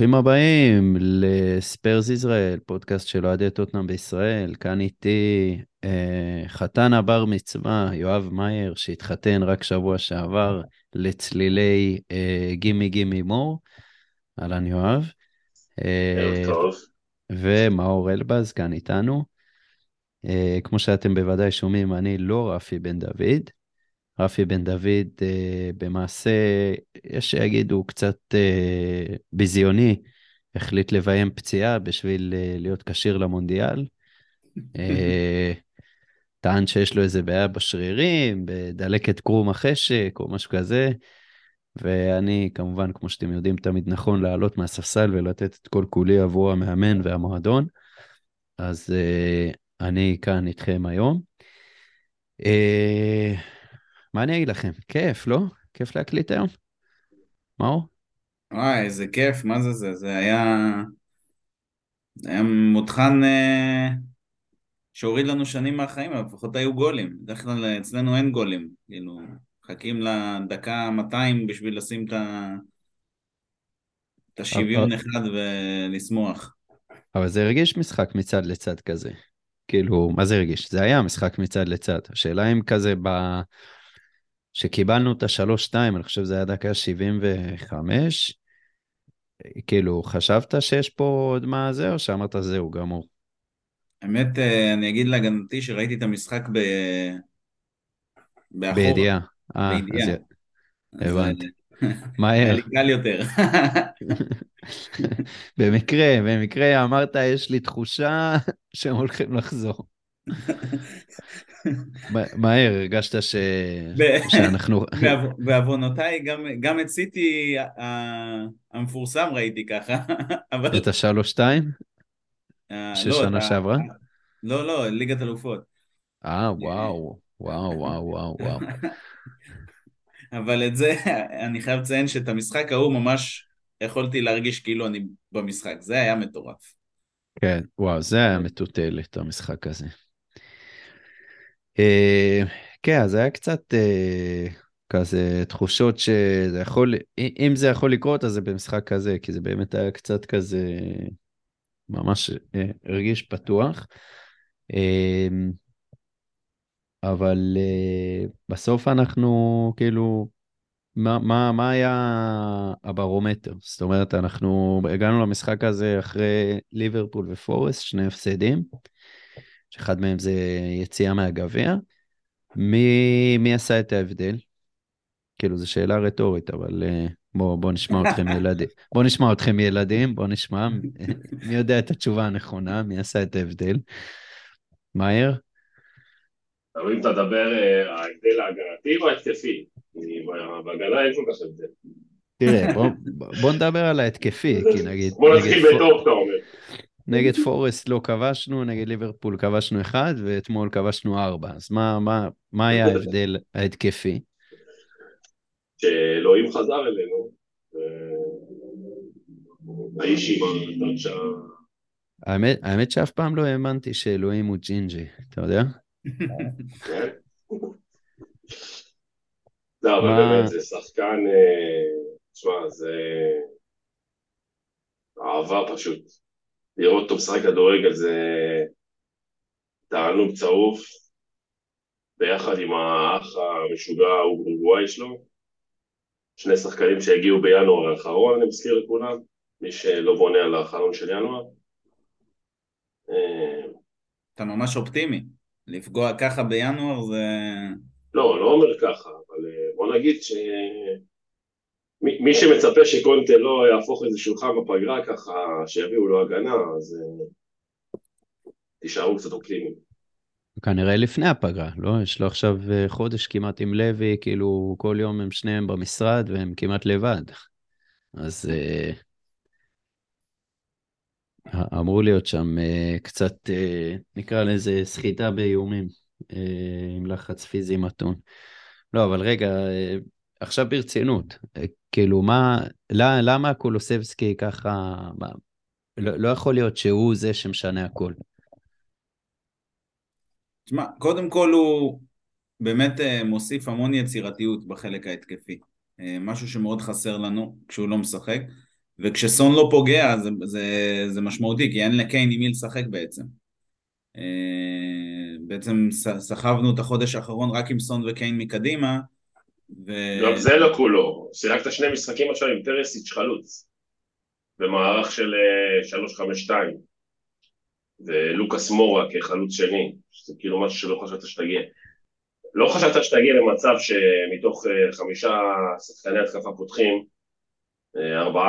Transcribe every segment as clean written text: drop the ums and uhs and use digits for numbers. ברוכים הבאים לספרס ישראל, פודקאסט של אוהדי טוטנהאם בישראל. כאן איתי חתן הבר מצווה, יואב מאיר, שהתחתן רק שבוע שעבר לצלילי גימי גימי מור. אהלן יואב. טוב. ומאור אלבז כאן איתנו. כמו שאתם בוודאי שומעים, אני לא רפי בן דוד. רפי בן דוד במעשה, יש שיגיד, הוא קצת ביזיוני, החליט לביים פציעה בשביל להיות כשיר למונדיאל. טען שיש לו איזה בעיה בשרירים, בדלקת קרום החשק או משהו כזה, ואני כמובן, כמו שאתם יודעים, תמיד נכון לעלות מהספסל ולתת את כל כולי עבור המאמן והמועדון, אז אני כאן איתכם היום. מה אני אגיד לכם? כיף, לא? כיף להקליט היום? מאור? וואי, איזה כיף, מה זה זה? זה היה מותחן שהוריד לנו שנים מהחיים, אבל לפחות היו גולים. בדרך כלל אצלנו אין גולים. כאילו, חכים לדקה 200 בשביל לשים את ה-70 אחד ולשמוח. אבל זה הרגיש משחק מצד לצד כזה. כאילו, מה זה הרגיש? זה היה משחק מצד לצד. השאלה אם כזה שקיבלנו את ה-3-2, אני חושב זה היה דקה 75, כאילו, חשבת שיש פה עוד מה זה, או שאמרת זהו, גמור? האמת, אני אגיד להגנתי שראיתי את המשחק באחורה. בידיעה. בידיעה. הבנתי. מהר. קל יותר. במקרה אמרת, יש לי תחושה שהם הולכים לחזור. מהר, הרגשת שאנחנו... בעוונותיי, גם את סיטי המפורסם ראיתי ככה. את ה-3-2? ששנה שעברה? לא, ליגת אלופות. וואו. אבל את זה, אני חייב לציין שאת המשחק ההוא ממש יכולתי להרגיש כאילו אני במשחק. זה היה מטורף. כן, וואו, זה היה מטוטל את המשחק הזה. כן, אז היה קצת כזה תחושות שזה יכול, אם זה יכול לקרות, אז זה במשחק כזה, כי זה באמת היה קצת כזה, ממש הרגיש פתוח. אבל בסוף אנחנו, כאילו, מה היה הברומטר? זאת אומרת, אנחנו הגענו למשחק הזה אחרי ליברפול ופורסט, שני הפסדים, שאחד מהם זה יציאה מהגביע. מי עשה את ההבדל? כאילו, זו שאלה רטורית, אבל בואו נשמע אתכם ילדים. מי יודע את התשובה הנכונה, מי עשה את ההבדל? מאיר? אם אתה דבר, ההבדל ההגנתי או ההתקפי? בהגנה אין כל כך הבדל. תראה, בואו נדבר על ההתקפי, כי נגיד... בואו נתחיל בטוב, אתה אומר. נגד פורסט לא כבשנו, נגד ליברפול כבשנו 1, ואתמול כבשנו 4. אז מה היה ההבדל ההתקפי? שאלוהים חזר אלינו, האיש עם התנצ'ה. האמת שאף פעם לא האמנתי שאלוהים הוא ג'ינג'י, אתה יודע? כן. לא, אבל באמת זה שחקן, תשמע, זה אהבה פשוט. לראות אותו משחק כדורגל זה תענוג צרוף, ביחד עם האח המשוגע האורוגוואי שלו, שני שחקנים שהגיעו בינואר האחרון, אני מזכיר לכולם, מי שלא בונה על האחרון של ינואר. אתה ממש אופטימי, לפגוע ככה בינואר זה... לא, לא אומר ככה, אבל בוא נגיד ש... מי שמצפה שקונטה לא יהפוך איזה שולחן בפגרה ככה, שיביאו לו הגנה, אז תישארו קצת אופטימיים. כנראה לפני הפגרה, לא? יש לו עכשיו חודש כמעט עם לוי, כאילו כל יום הם שניהם במשרד והם כמעט לבד. אז אמרו להיות שם קצת, נקרא לזה סחיטה באיומים, עם לחץ פיזי מתון. לא, אבל רגע, עכשיו ברצינות, כאילו מה, למה קולוסבסקי ככה, לא יכול להיות שהוא זה שמשנה הכל? תשמע, קודם כל הוא באמת מוסיף המון יצירתיות בחלק ההתקפי, משהו שמאוד חסר לנו כשהוא לא משחק, וכשסון לא פוגע, זה משמעותי, כי אין לקיין עם מי לשחק בעצם. בעצם סחבנו את החודש האחרון רק עם סון וקיין מקדימה, גם זה לא כולו, סילקת שני משחקים עכשיו עם טרסיץ' חלוץ, במערך של 3-5-2, ולוקאס מורה כחלוץ שני, שזה כאילו משהו שלא חשבת שתגיע. לא חשבת שתגיע למצב שמתוך 5 שחקני התקפה פותחים, 4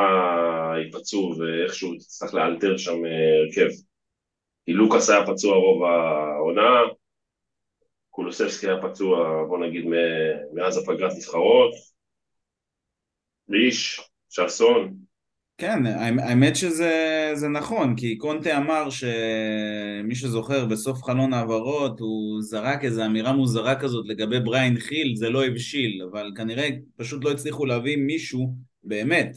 ייפצעו ואיכשהו תצטרך לאלתר שם הרכב. כי לוקאס היה פצוע רוב העונה, קולוסבסקי היה פצוע, בוא נגיד, מאז הפגרת נבחרות, ליש, שרסון. כן, האמת שזה נכון, כי קונטה אמר שמי שזוכר בסוף חלון העברות, הוא זרק איזו אמירה מוזרה כזאת לגבי בריין חיל, זה לא הבשיל, אבל כנראה פשוט לא הצליחו להביא מישהו באמת,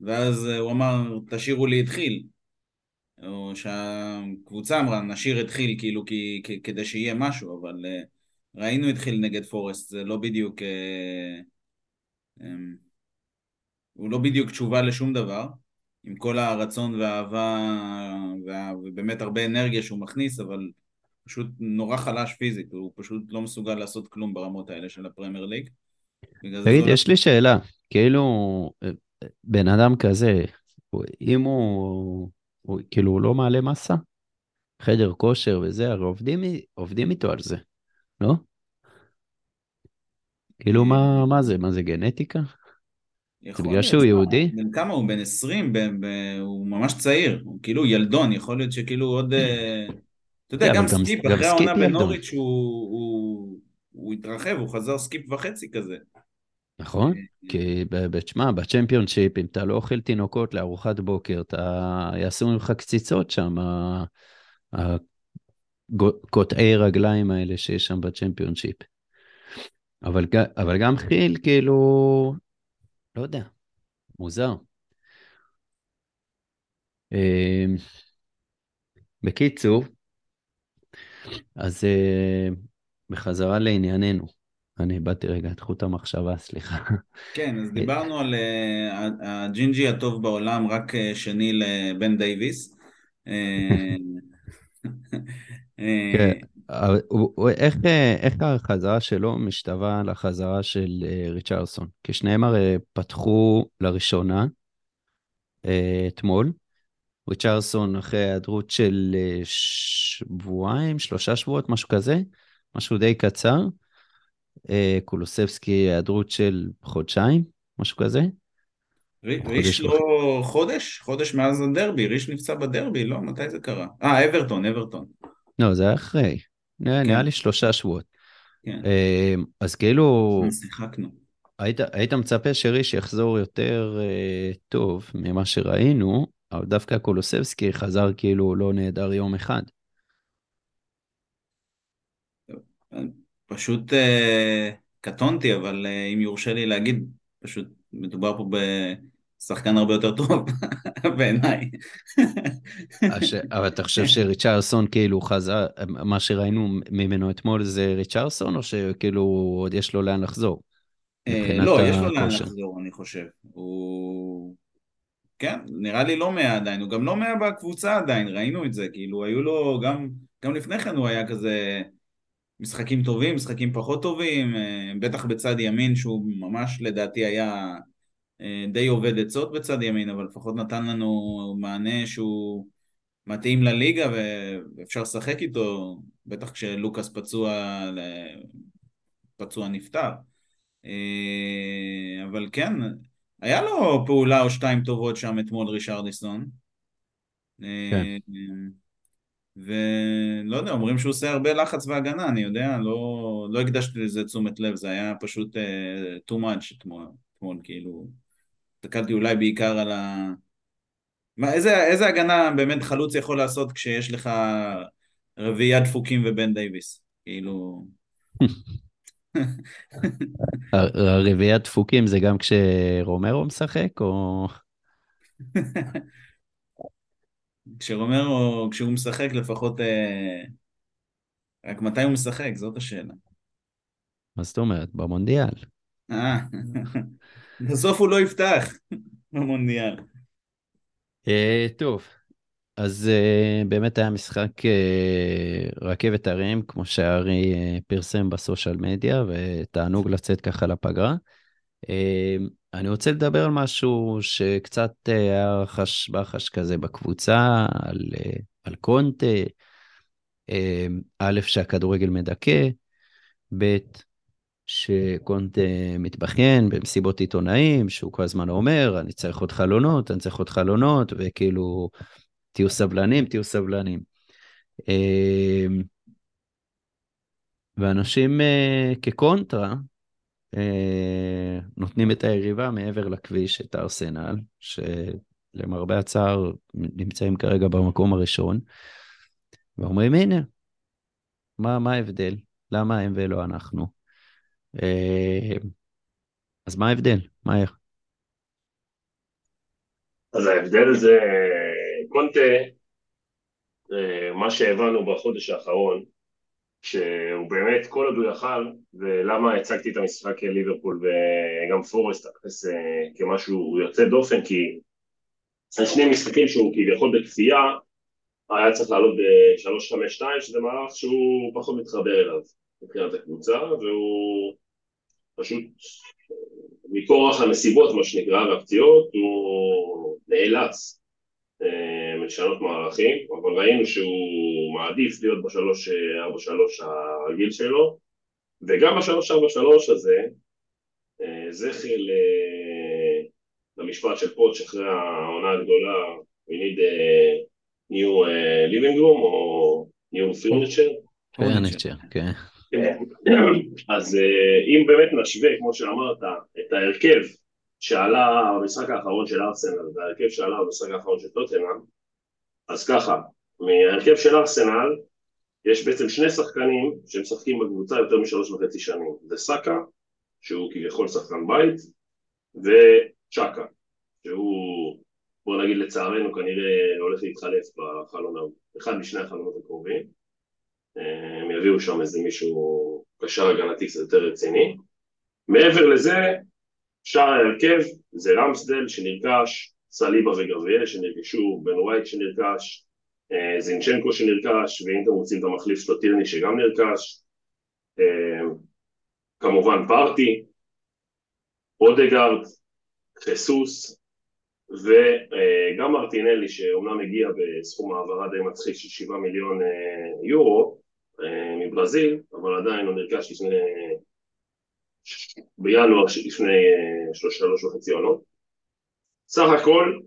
ואז הוא אמר, תשאירו לי את חיל. או שהקבוצה אמרה, נשאיר את חיל כאילו כדי שיהיה משהו, אבל ראינו את חיל נגד פורסט, זה לא בדיוק, הוא לא בדיוק תשובה לשום דבר, עם כל הרצון והאהבה, ובאמת הרבה אנרגיה שהוא מכניס, אבל פשוט נורא חלש פיזית, הוא פשוט לא מסוגל לעשות כלום ברמות האלה של הפרמייר ליג. תגיד, יש לי שאלה, כאילו בן אדם כזה, אם הוא... כאילו הוא לא מעלה מסה, חדר כושר וזה, הרי עובדים איתו על זה, לא? כאילו מה זה גנטיקה? בגלל שהוא יהודי? בן כמה הוא? בן 20, הוא ממש צעיר, הוא כאילו ילדון, יכול להיות שכאילו עוד, אתה יודע, גם סקיפ, אחרי העונה בנוריץ' הוא התרחב, הוא חזר סקיפ וחצי כזה. נכון, כי שמה, בצ'מפיונשיפ, אם אתה לא אוכל תינוקות לארוחת בוקר, אתה יעשו ממך קציצות שם, הקוטעי רגליים האלה שיש שם בצ'מפיונשיפ. אבל גם חיל, כאילו, לא יודע, מוזר. בקיצור, אז בחזרה לענייננו. אני הבאתי רגע את חוט המחשבה, סליחה. כן, אז דיברנו על הג'ינג'י הטוב בעולם, רק שני לבן דייביס. כן, איך החזרה שלו משתווה לחזרה של ריצ'רסון? כי שניהם הרי פתחו לראשונה אתמול, ריצ'רסון אחרי היעדרות של 3 שבועות, משהו כזה, משהו די קצר, קולוסבסקי היעדרות של 1 חודש, משהו כזה. ריש לא חודש מאז הדרבי, ריש נפצע בדרבי, לא? מתי זה קרה? אברטון. לא, זה היה אחרי, נראה לי 3 שבועות. אז כאילו... שיחקנו. היית מצפה שריש יחזור יותר טוב ממה שראינו, אבל דווקא קולוסבסקי חזר כאילו לא נהדר יום אחד. פשוט קטונתי, אבל אם יורשה לי להגיד, פשוט מדובר פה בשחקן הרבה יותר טוב בעיניי. אבל אתה חושב שריצ'רסון כאילו חזר, מה שראינו ממנו אתמול זה ריצ'רסון, או שכאילו עוד יש לו לאן לחזור? לא, יש לו לאן לחזור, אני חושב. כן, נראה לי לא 100 עדיין, הוא גם לא 100 בקבוצה עדיין, ראינו את זה, כאילו היו לו, גם לפני כן הוא היה כזה... משחקים טובים, משחקים פחות טובים, בטח בצד ימין, שהוא ממש לדעתי היה די עובד עצות בצד ימין, אבל לפחות נתן לנו מענה שהוא מתאים לליגה, ואפשר לשחק איתו, בטח כשלוקאס פצוע נפטר. אבל כן, היה לו פעולה או 2 טובות שם אתמול ריצ'רסון. כן. ולא יודע, אומרים שהוא עושה הרבה לחץ והגנה, אני יודע, לא הקדשתי לזה תשומת לב, זה היה פשוט too much אתמול, כאילו, תקלתי אולי בעיקר על ה... מה, איזה הגנה באמת חלוץ יכול לעשות כשיש לך רביעיית דפוקים ובן דייביס, כאילו... הרביעיית דפוקים זה גם כשרומרו משחק, או... כשרומרו, כשהוא משחק לפחות, רק מתי הוא משחק, זאת השאלה. מה זאת אומרת? במונדיאל. בסוף הוא לא יפתח במונדיאל. טוב, אז באמת היה משחק רכבת הרים, כמו שארי פרסם בסושיאל מדיה, ותענוג לצאת ככה לפגרה. אני רוצה לדבר על משהו שקצת היה רחש בחש כזה בקבוצה, על קונטה, א', שהכדורגל מדכא, ב', שקונטה מתבחין במסיבות עיתונאים, שהוא כל הזמן אומר, אני צריך עוד חלונות, אני צריך עוד חלונות, וכאילו, תהיו סבלנים, תהיו סבלנים. ואנשים כקונטרה, נותנים את היריבה מעבר לכביש, את ארסנל, שלמרבה הצער נמצאים כרגע במקום הראשון, ואומרים, הנה, מה ההבדל? למה הם ולא אנחנו? אז מה ההבדל? מה איך? אז ההבדל זה, קונטה, מה שהבנו בחודש האחרון, שהוא באמת כל עוד הוא יכל, ולמה הצגתי את המשחק ליברפול וגם פורסט, כמשהו יוצא דופן, כי שני משחקים שהוא כביכול בקפייה, היה צריך לעלות ב-352, שזה מערך שהוא פחות מתחבר אליו מבחינת הקבוצה, והוא פשוט מכורח הנסיבות, מה שנקרא, והפציעות, הוא נאלץ לשנות מערכים, אבל ראינו שהוא מעדיף להיות ב-343 הרגיל שלו, וגם ב-343 הזה, זכר למשפט של פוטש אחרי העונה הגדולה, we need new living room או new furniture. כן. אז אם באמת נשווה, כמו שאמרת, את ההרכב שעלה במשחק האחרון של ארסנל וההרכב שעלה במשחק האחרון של טוטנהאם, אז ככה, מההרכב של ארסנל יש בעצם שני שחקנים שמשחקים בקבוצה יותר מ3.5 שנים, זה סאקה, שהוא כביכול שחקן בית, וצ'אקה, שהוא בוא נגיד לצערנו כנראה הולך להתחלף בחלון, אחד משני החלונות הקרובים, הם יביאו שם איזה מישהו קשר הגנתי קצת יותר רציני. מעבר לזה, שער ההרכב זה רמסדל שנרכש, סליבה וגרביאל שנרכשו, בן ווייט שנרכש, זינצ'נקו שנרכש, ואם אתם רוצים את המחליף שלו טירני שגם נרכש, כמובן פארטי, אודגארד, חסוס, וגם מרטינלי שאומנם הגיע בסכום העברה די מצחיק של 7 מיליון יורו מברזיל, אבל עדיין הוא נרכש לפני בינואר לפני 3.5 עונות. סך הכל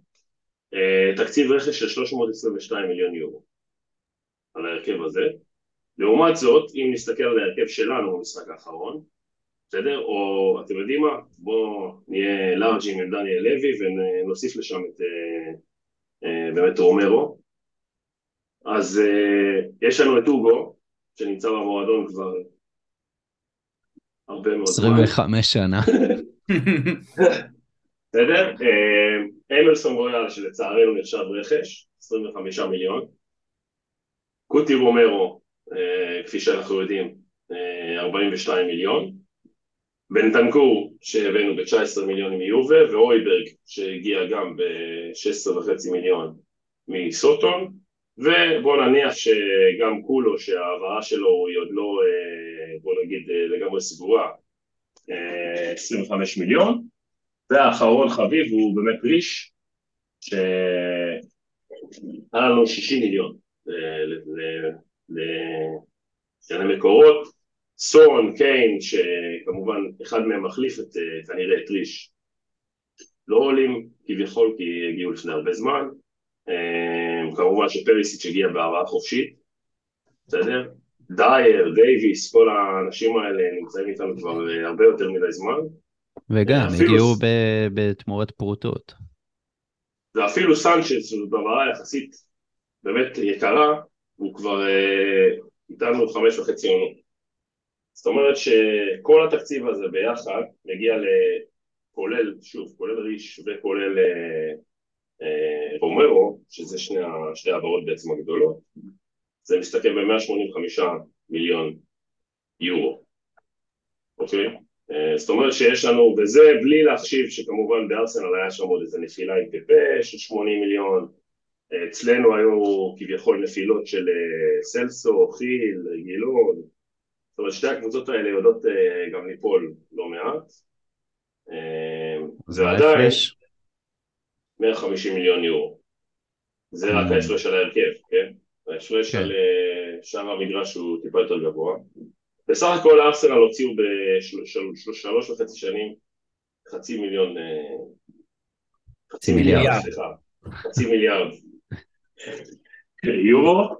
תקציב רכש של 322 מיליון יורו על ההרכב הזה. לעומת זאת, אם נסתכל על ההרכב שלנו במשחק האחרון, בסדר? או אתם יודעים מה? בואו נהיה לארג'ים עם דניאל לוי ונוסיף לשם את באמת רומרו. אז יש לנו את אוגו שנמצא במועדון כבר הרבה מאוד 25 שנה. בסדר? אמרסון רויאל שלצערנו נחשב רכש, 25 מיליון. קוטי רומרו, כפי שאנחנו יודעים, 42 מיליון. בן תנקור שהבאנו ב-19 מיליון מיובה, ואויברג שהגיע גם ב-16.5 מיליון מסוטון, ובוא נניח שגם קולו שההעברה שלו היא עוד לא, בוא נגיד לגמרי סגורה, 25 מיליון, והאחרון חביב הוא באמת ריש, שהיה לנו 60 מיליון למקורות, סון, קיין, שכמובן אחד מהם מחליף את כנראה את ריש, לא עולים כביכול כי הגיעו לפני הרבה זמן, כמובן שפריסיץ' הגיע בהעברה חופשית, בסדר? דייר, דייביס, כל האנשים האלה נמצאים איתנו כבר הרבה יותר מדי זמן. וגם, הגיעו בתמורת פרוטות. ואפילו סנצ'ס, שזו דבר יחסית באמת יקרה, הוא כבר איתנו 5.5 עונות. זאת אומרת שכל התקציב הזה ביחד מגיע לכולל, שוב, כולל ריש וכולל רומרו, שזה שתי העברות בעצם הגדולות, זה מסתכל ב-185 מיליון יורו, אוקיי? זאת אומרת שיש לנו, וזה בלי להחשיב שכמובן בארסנל היה שם עוד איזה נפילה עם פפה של 80 מיליון, אצלנו היו כביכול נפילות של סלסו, חיל, גילון, זאת אומרת שתי הקבוצות האלה יודעות גם ליפול לא מעט, זה עדיין 150 מיליון יורו, זה רק ההפרש על ההרכב, כן? ההפרש על שם המגרש הוא טיפה יותר גבוה, בסך הכל ארסנל הוציאו בשלוש וחצי שנים חצי מיליארד יורו,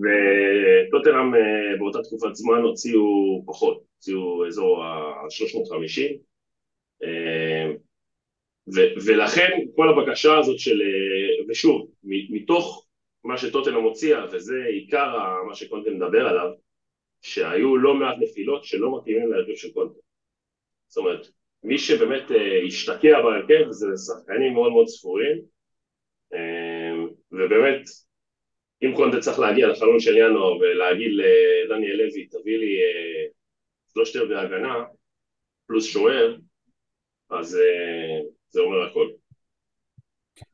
וטוטנהאם באותה תקופת זמן הוציאו פחות, הוציאו אזור ה-350, ולכן כל הבקשה הזאת של, ושוב, מתוך מה שטוטנהאם הוציאה, וזה עיקר מה שקונטה מדבר עליו, שהיו לא מעט נפילות שלא מתאימים להרכב של קונטה. זאת אומרת, מי שבאמת השתקע בהרכב זה שחקנים מאוד מאוד ספורים, ובאמת, אם קונטה צריך להגיע לחלון של ינואר ולהגיד לדניאל לוי, תביא לי שלושת רבעי הגנה, פלוס שוער, אז זה אומר הכל.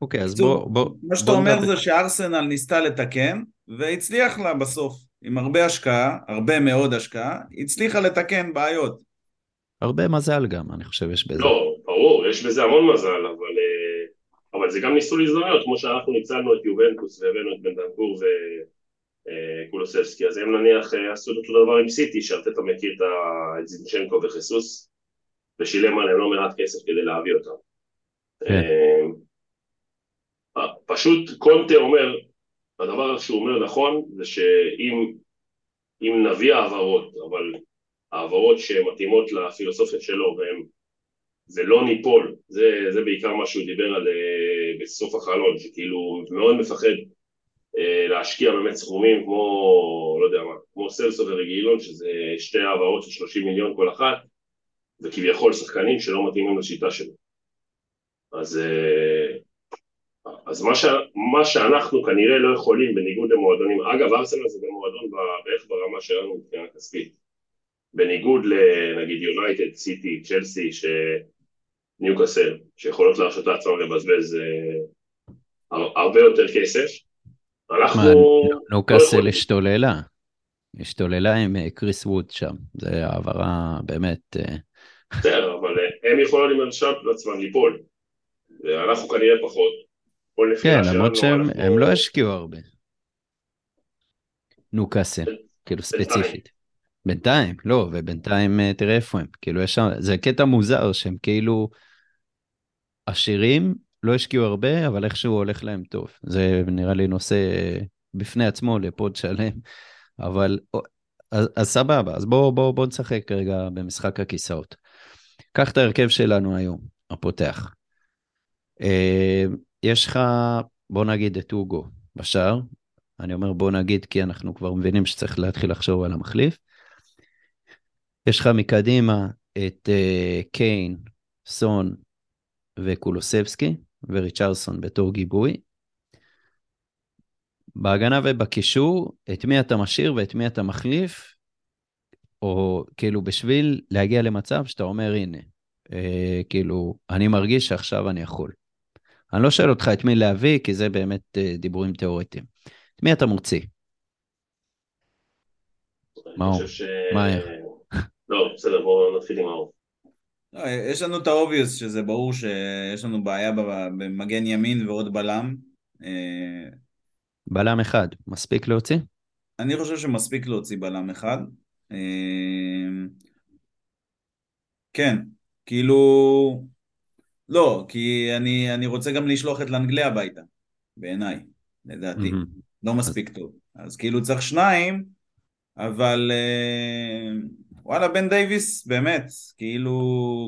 אוקיי, אז בוא... מה שאתה אומר זה שארסנל ניסתה לתקן, והצליח לה בסוף, עם הרבה השקעה, הרבה מאוד השקעה, הצליחה לתקן בעיות. הרבה מזל גם, אני חושב יש בזה. לא, ברור, יש בזה המון מזל, אבל זה גם ניסו להזדמנות, כמו שאנחנו ניצלנו את יובנטוס, והבאנו את בן תנקור וקולוסבסקי, אז הם נניח עשו את אותו דבר עם סיטי, שארטטה מכיר את זינצ'נקו וחיסוס, ושילם עליהם לא מעט כסף כדי להביא אותם. פשוט קונטה אומר, הדבר שהוא אומר נכון, זה שאם נביא העברות, אבל העברות שמתאימות לפילוסופיה שלו, זה לא ניפול, זה בעיקר מה שהוא דיבר על בסוף החלון, שכאילו מאוד מפחד להשקיע באמת סכומים כמו, לא יודע מה, כמו סלסו ורגילון, שזה שתי העברות של 30 מיליון כל אחת, וכביכול שחקנים שלא מתאימים לשיטה שלו. אז מה שאנחנו כנראה לא יכולים בניגוד למועדונים, אגב ארסנל זה במועדון בערך ברמה שלנו מבחינה כספית, בניגוד לנגיד יונייטד, סיטי, צ'לסי, ניוקאסל, שיכולות להרשות לעצמם לבזבז הרבה יותר כסף, אנחנו... ניוקאסל השתוללה עם קריס ווד שם, זה העברה באמת... בסדר, אבל הם יכולים לרשות לעצמם ליפול, ואנחנו כנראה פחות, כן, למרות שהם לא השקיעו הרבה. ניוקאסל, כאילו ספציפית. בינתיים, לא, ובינתיים תראה איפה הם. כאילו יש שם, זה קטע מוזר שהם כאילו עשירים, לא השקיעו הרבה, אבל איכשהו הולך להם טוב. זה נראה לי נושא בפני עצמו לפוד שלם, אבל אז סבבה, אז בואו נשחק רגע במשחק הכיסאות. קח את ההרכב שלנו היום, הפותח. יש לך, בוא נגיד את אוגו בשער, אני אומר בוא נגיד כי אנחנו כבר מבינים שצריך להתחיל לחשוב על המחליף, יש לך מקדימה את קיין, סון וקולוסבסקי, וריצ'רסון בתור גיבוי, בהגנה ובקישור, את מי אתה משאיר ואת מי אתה מחליף, או כאילו בשביל להגיע למצב שאתה אומר הנה, כאילו אני מרגיש שעכשיו אני יכול. אני לא שואל אותך את מי להביא, כי זה באמת דיבורים תיאורטיים. את מי אתה מוציא? מאור, מאיר. לא, בסדר, בואו נתחיל עם מאור. יש לנו את האובייס, שזה ברור שיש לנו בעיה במגן ימין ועוד בלם. בלם אחד, מספיק להוציא? אני חושב שמספיק להוציא בלם אחד. כן, כאילו... לא, כי אני רוצה גם לשלוח את לאנגליה הביתה, בעיניי, לדעתי, לא מספיק טוב. אז כאילו צריך שניים, אבל וואלה, בן דייביס, באמת, כאילו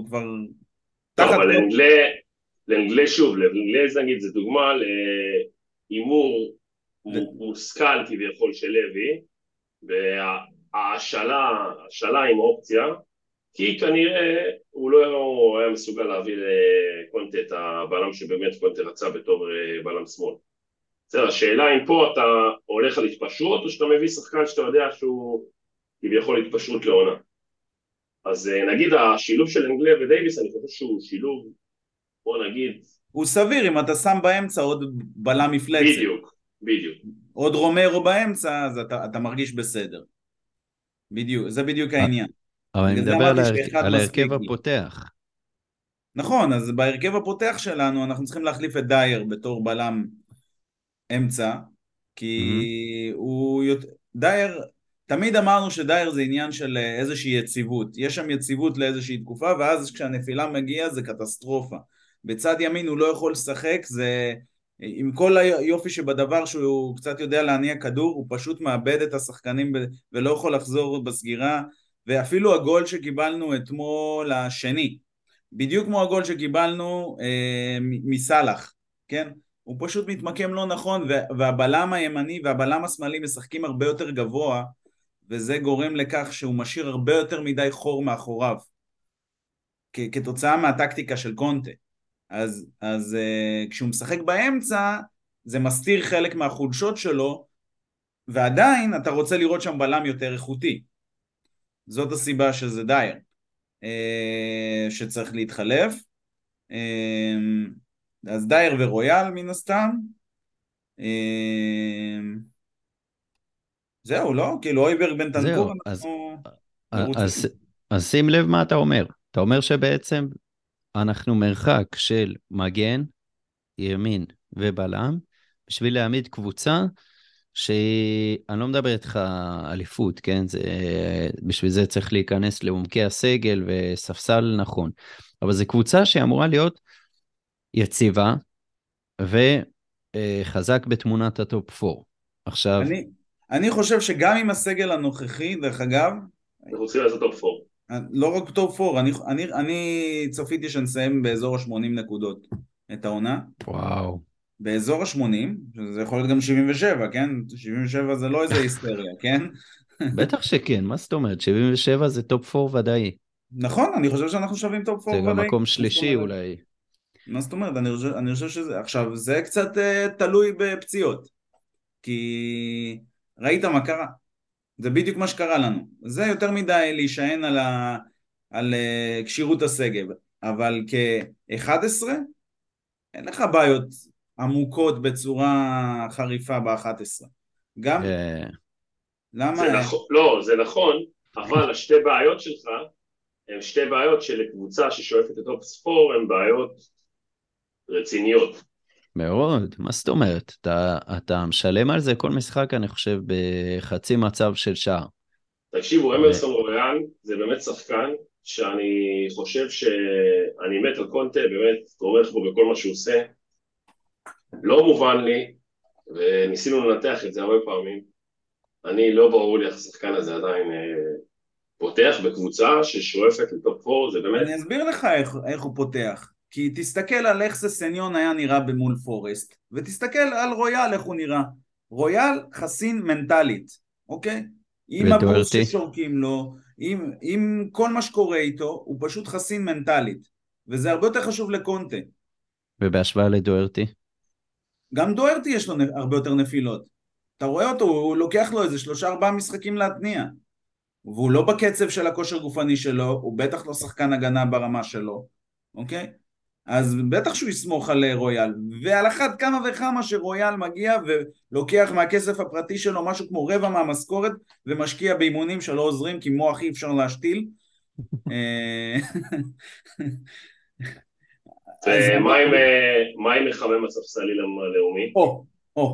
כבר... טוב, אבל לאנגליה שוב, לאנגליה נגיד, זה דוגמה לאימור מושכל כביכול של לוי, וההשאלה עם אופציה, כי כנראה הוא לא היה מסוגל להביא לקונטה את הבלם שבאמת קונטה רצה בתור בלם שמאל. בסדר, השאלה אם פה אתה הולך להתפשרות או שאתה מביא שחקן שאתה יודע שהוא כביכול התפשרות לעונה. אז נגיד השילוב של אנגליה ודייביס, אני חושב שהוא שילוב, בוא נגיד... הוא סביר, אם אתה שם באמצע עוד בלם מפלצת. בדיוק, בדיוק. עוד רומרו באמצע, אז אתה מרגיש בסדר. בדיוק, זה בדיוק העניין. אבל אני מדבר על ההרכב הפותח. נכון, אז בהרכב הפותח שלנו אנחנו צריכים להחליף את דייר בתור בלם אמצע, כי הוא... דייר... תמיד אמרנו שדייר זה עניין של איזושהי יציבות, יש שם יציבות לאיזושהי תקופה, ואז כשהנפילה מגיעה זה קטסטרופה. בצד ימין הוא לא יכול לשחק, זה, עם כל היופי שבדבר שהוא קצת יודע להניע כדור, הוא פשוט מאבד את השחקנים ולא יכול לחזור בסגירה, ואפילו הגול שקיבלנו אתמול השני, בדיוק כמו הגול שקיבלנו מסלח, כן? הוא פשוט מתמקם לא נכון, והבלם הימני והבלם השמאלי משחקים הרבה יותר גבוה, וזה גורם לכך שהוא משאיר הרבה יותר מדי חור מאחוריו, כתוצאה מהטקטיקה של קונטה. אז כשהוא משחק באמצע, זה מסתיר חלק מהחולשות שלו, ועדיין אתה רוצה לראות שם בלם יותר איכותי. זאת הסיבה שזה דייר, שצריך להתחלף. אז דייר ורויאל מן הסתם. זהו, לא? כאילו אויברג בן תנקור אנחנו... אז שים לב מה אתה אומר. אתה אומר שבעצם אנחנו מרחק של מגן, ימין ובלם, בשביל להעמיד קבוצה שאני לא מדבר איתך אליפות, כן? זה, בשביל זה צריך להיכנס לעומקי הסגל וספסל נכון. אבל זו קבוצה שאמורה להיות יציבה וחזק בתמונת הטופ 4. עכשיו... אני חושב שגם עם הסגל הנוכחי, דרך אגב... אנחנו רוצים לעשות טופ 4. לא רק טופ 4, אני צפיתי שנסיים באזור ה-80 נקודות את העונה. וואו. באזור ה-80, זה יכול להיות גם 77, כן? 77 זה לא איזה היסטריה, כן? בטח שכן, מה זאת אומרת? 77 זה טופ 4 ודאי. נכון, אני חושב שאנחנו שווים טופ 4 ודאי. זה גם מקום שלישי אולי. מה זאת אומרת? אני חושב שזה... עכשיו, זה קצת תלוי בפציעות. כי... ראית מה קרה, זה בדיוק מה שקרה לנו, זה יותר מדי להישען על קשירות הסגל, אבל כ-11 אין לך בעיות עמוקות בצורה חריפה ב-11, גם? למה? לא, זה נכון, אבל השתי בעיות שלך, הן שתי בעיות של קבוצה ששואפת את אופספור, הן בעיות רציניות. מאוד, מה זאת אומרת? אתה משלם על זה כל משחק, אני חושב, בחצי מצב של שעה. תקשיבו, אמרסון רויאל, זה באמת שחקן, שאני חושב שאני מת על קונטה, באמת תורך בו בכל מה שהוא עושה. לא מובן לי, וניסינו לנתח את זה הרבה פעמים. אני לא ברור לי איך השחקן הזה עדיין פותח בקבוצה ששואפת לטופו, זה באמת... אני אסביר לך איך הוא פותח. כי תסתכל על איך זה סניון היה נראה במול פורסט, ותסתכל על רויאל איך הוא נראה. רויאל חסין מנטלית, אוקיי? עם הבוס ששורקים לו, עם כל מה שקורה איתו, הוא פשוט חסין מנטלית, וזה הרבה יותר חשוב לקונטה. ובהשוואה לדוארטי? גם דוארטי יש לו הרבה יותר נפילות. אתה רואה אותו, הוא לוקח לו איזה 3-4 משחקים להתניע, והוא לא בקצב של הכושר גופני שלו, הוא בטח לא שחקן הגנה ברמה שלו, אוקיי? אז בטח שהוא יסמוך על רויאל, ועל אחת כמה וכמה שרויאל מגיע ולוקח מהכסף הפרטי שלו משהו כמו רבע מהמשכורת, ומשקיע באימונים שלא עוזרים, כי מוח אי אפשר להשתיל. מה עם מחמם הספסלי הלאומי?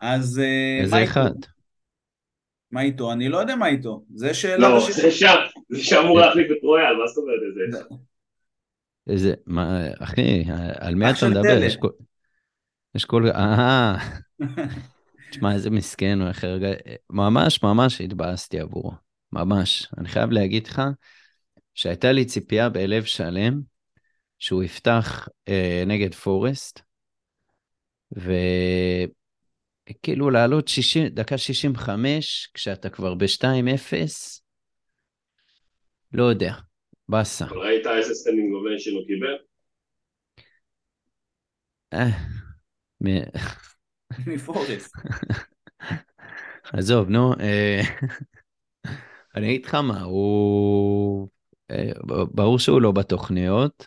אז... איזה אחד? מה איתו? אני לא יודע מה איתו. זה שאלה... לא, זה שאמור להחליף את רויאל, מה זאת אומרת את זה? איזה, מה, אחי, על מי אתה מדבר? יש כל... תשמע, איזה מסכן, ממש, ממש התבאסתי עבורו, ממש. אני חייב להגיד לך שהייתה לי ציפייה בלב שלם, שהוא יפתח נגד פורסט, וכאילו לעלות דקה 65, כשאתה כבר ב-2-0, לא יודע. בסה. ראית איזה סטנינג גובל שלו קיבל? מפורס. עזוב, נו. אני אגיד לך מה, הוא... ברור שהוא לא בתוכניות.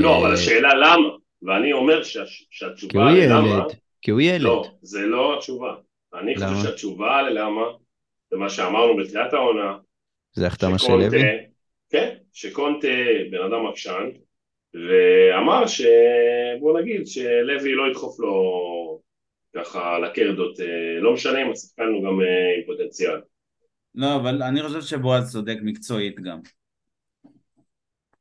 לא, אבל השאלה למה? ואני אומר שהתשובה ללמה... כי הוא ילד. לא, זה לא התשובה. אני חושב שהתשובה ללמה, זה מה שאמרנו בתחילת העונה, זה החתמה של לוי? כן, שקונטה בן אדם עקשן, ואמר שבוא נגיד שלוי לא ידחוף לו ככה לקרדות, לא משנה אם הספקנו גם עם פוטנציאל. לא, אבל אני חושב שבועז צודק מקצועית גם.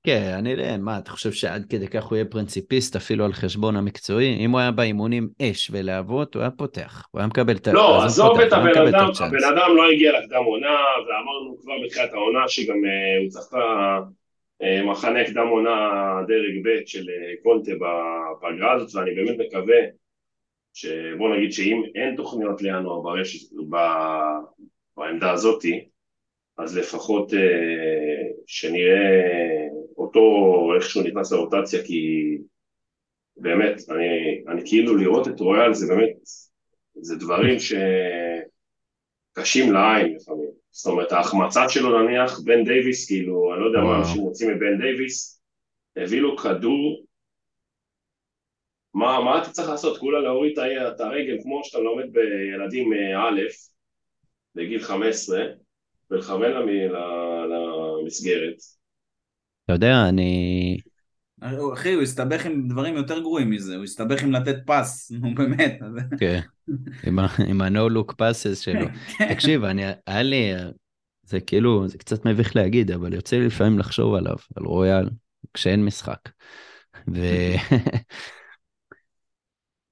כן, אני לא, מה, אתה חושב שעד כדי כך הוא יהיה פרינציפיסט אפילו על חשבון המקצועי? אם הוא היה באימונים אש ולהבות, הוא היה פותח, הוא היה מקבל את... לא, עזוב את הבן אדם, הבן אדם לא הגיע לקדם עונה, ואמרנו כבר בתחילת העונה שגם הוא צריך מחנה קדם עונה דרג ב' של קונטה בפגרה הזאת, ואני באמת מקווה שבוא נגיד שאם אין תוכניות לינואר ברשת, בעמדה הזאת, אז לפחות שנראה אותו איכשהו נכנס לרוטציה, כי באמת, אני כאילו לראות את רויאל, זה באמת, זה דברים שקשים לעין לפעמים. זאת אומרת, ההחמצה שלו נניח, בן דייביס, כאילו, אני לא יודע מה אנשים רוצים מבן דייביס, הביא לו כדור, מה אתה צריך לעשות? כולה להוריד את הרגל, כמו שאתה לומד בילדים א', בגיל 15, ולכוון למסגרת. אתה יודע, אני... אחי, הוא הסתבך עם דברים יותר גרועים מזה, הוא הסתבך עם לתת פס, נו באמת. כן, עם ה-no-look passes שלו. תקשיב, היה לי, זה כאילו, זה קצת מביך להגיד, אבל יוצא לי לפעמים לחשוב עליו, על רויאל, כשאין משחק.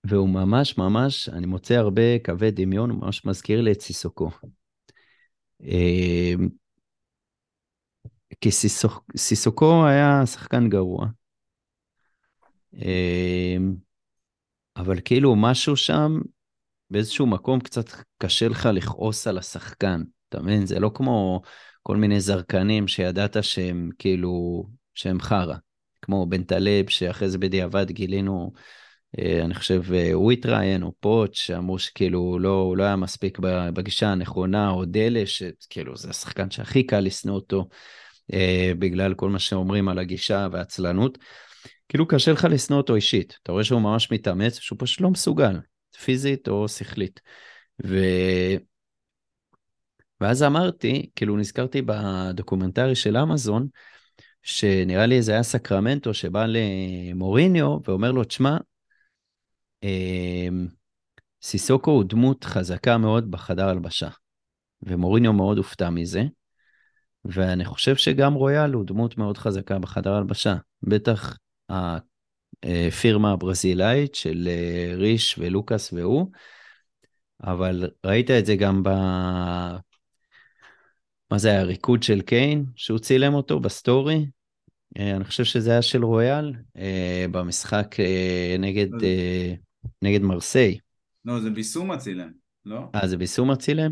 והוא ממש ממש, אני מוצא הרבה קווי דמיון, הוא ממש מזכיר לי את סיסוקו. כי סיסוקו היה שחקן גרוע, אבל כאילו משהו שם, באיזשהו מקום קצת קשה לך לכעוס על השחקן, אתה מבין? זה לא כמו כל מיני זרקנים שידעת שהם כאילו, שהם חרה, כמו בן תלב שאחרי זה בדיעבד גילינו, אני חושב, הוא התראיין, או פוטש, אמרו שכאילו לא היה מספיק בגישה הנכונה, או דלה, שכאילו זה השחקן שהכי קל לסנוע אותו, בגלל כל מה שאומרים על הגישה והצלנות, כאילו קשה לך לסנוע אותו אישית, אתה רואה שהוא ממש מתאמץ, שהוא פשוט לא מסוגל, פיזית או שכלית, ואז אמרתי, כאילו נזכרתי בדוקומנטרי של אמזון, שנראה לי זה היה סקרמנטו, שבא למוריניו, ואומר לו, תשמע, סיסוקו הוא דמות חזקה מאוד בחדר הלבשה, ומוריניו מאוד הופתע מזה, ואני חושב שגם רויאל הוא דמות מאוד חזקה בחדר הלבשה, בטח הפירמה הברזילאית של ריש ולוקאס והוא, אבל ראית את זה גם מה זה היה, הריקוד של קיין, שהוא צילם אותו בסטורי, אני חושב שזה היה של רויאל, במשחק נגד מרסיי. לא, זה ביסום הצילם, לא? זה ביסום הצילם,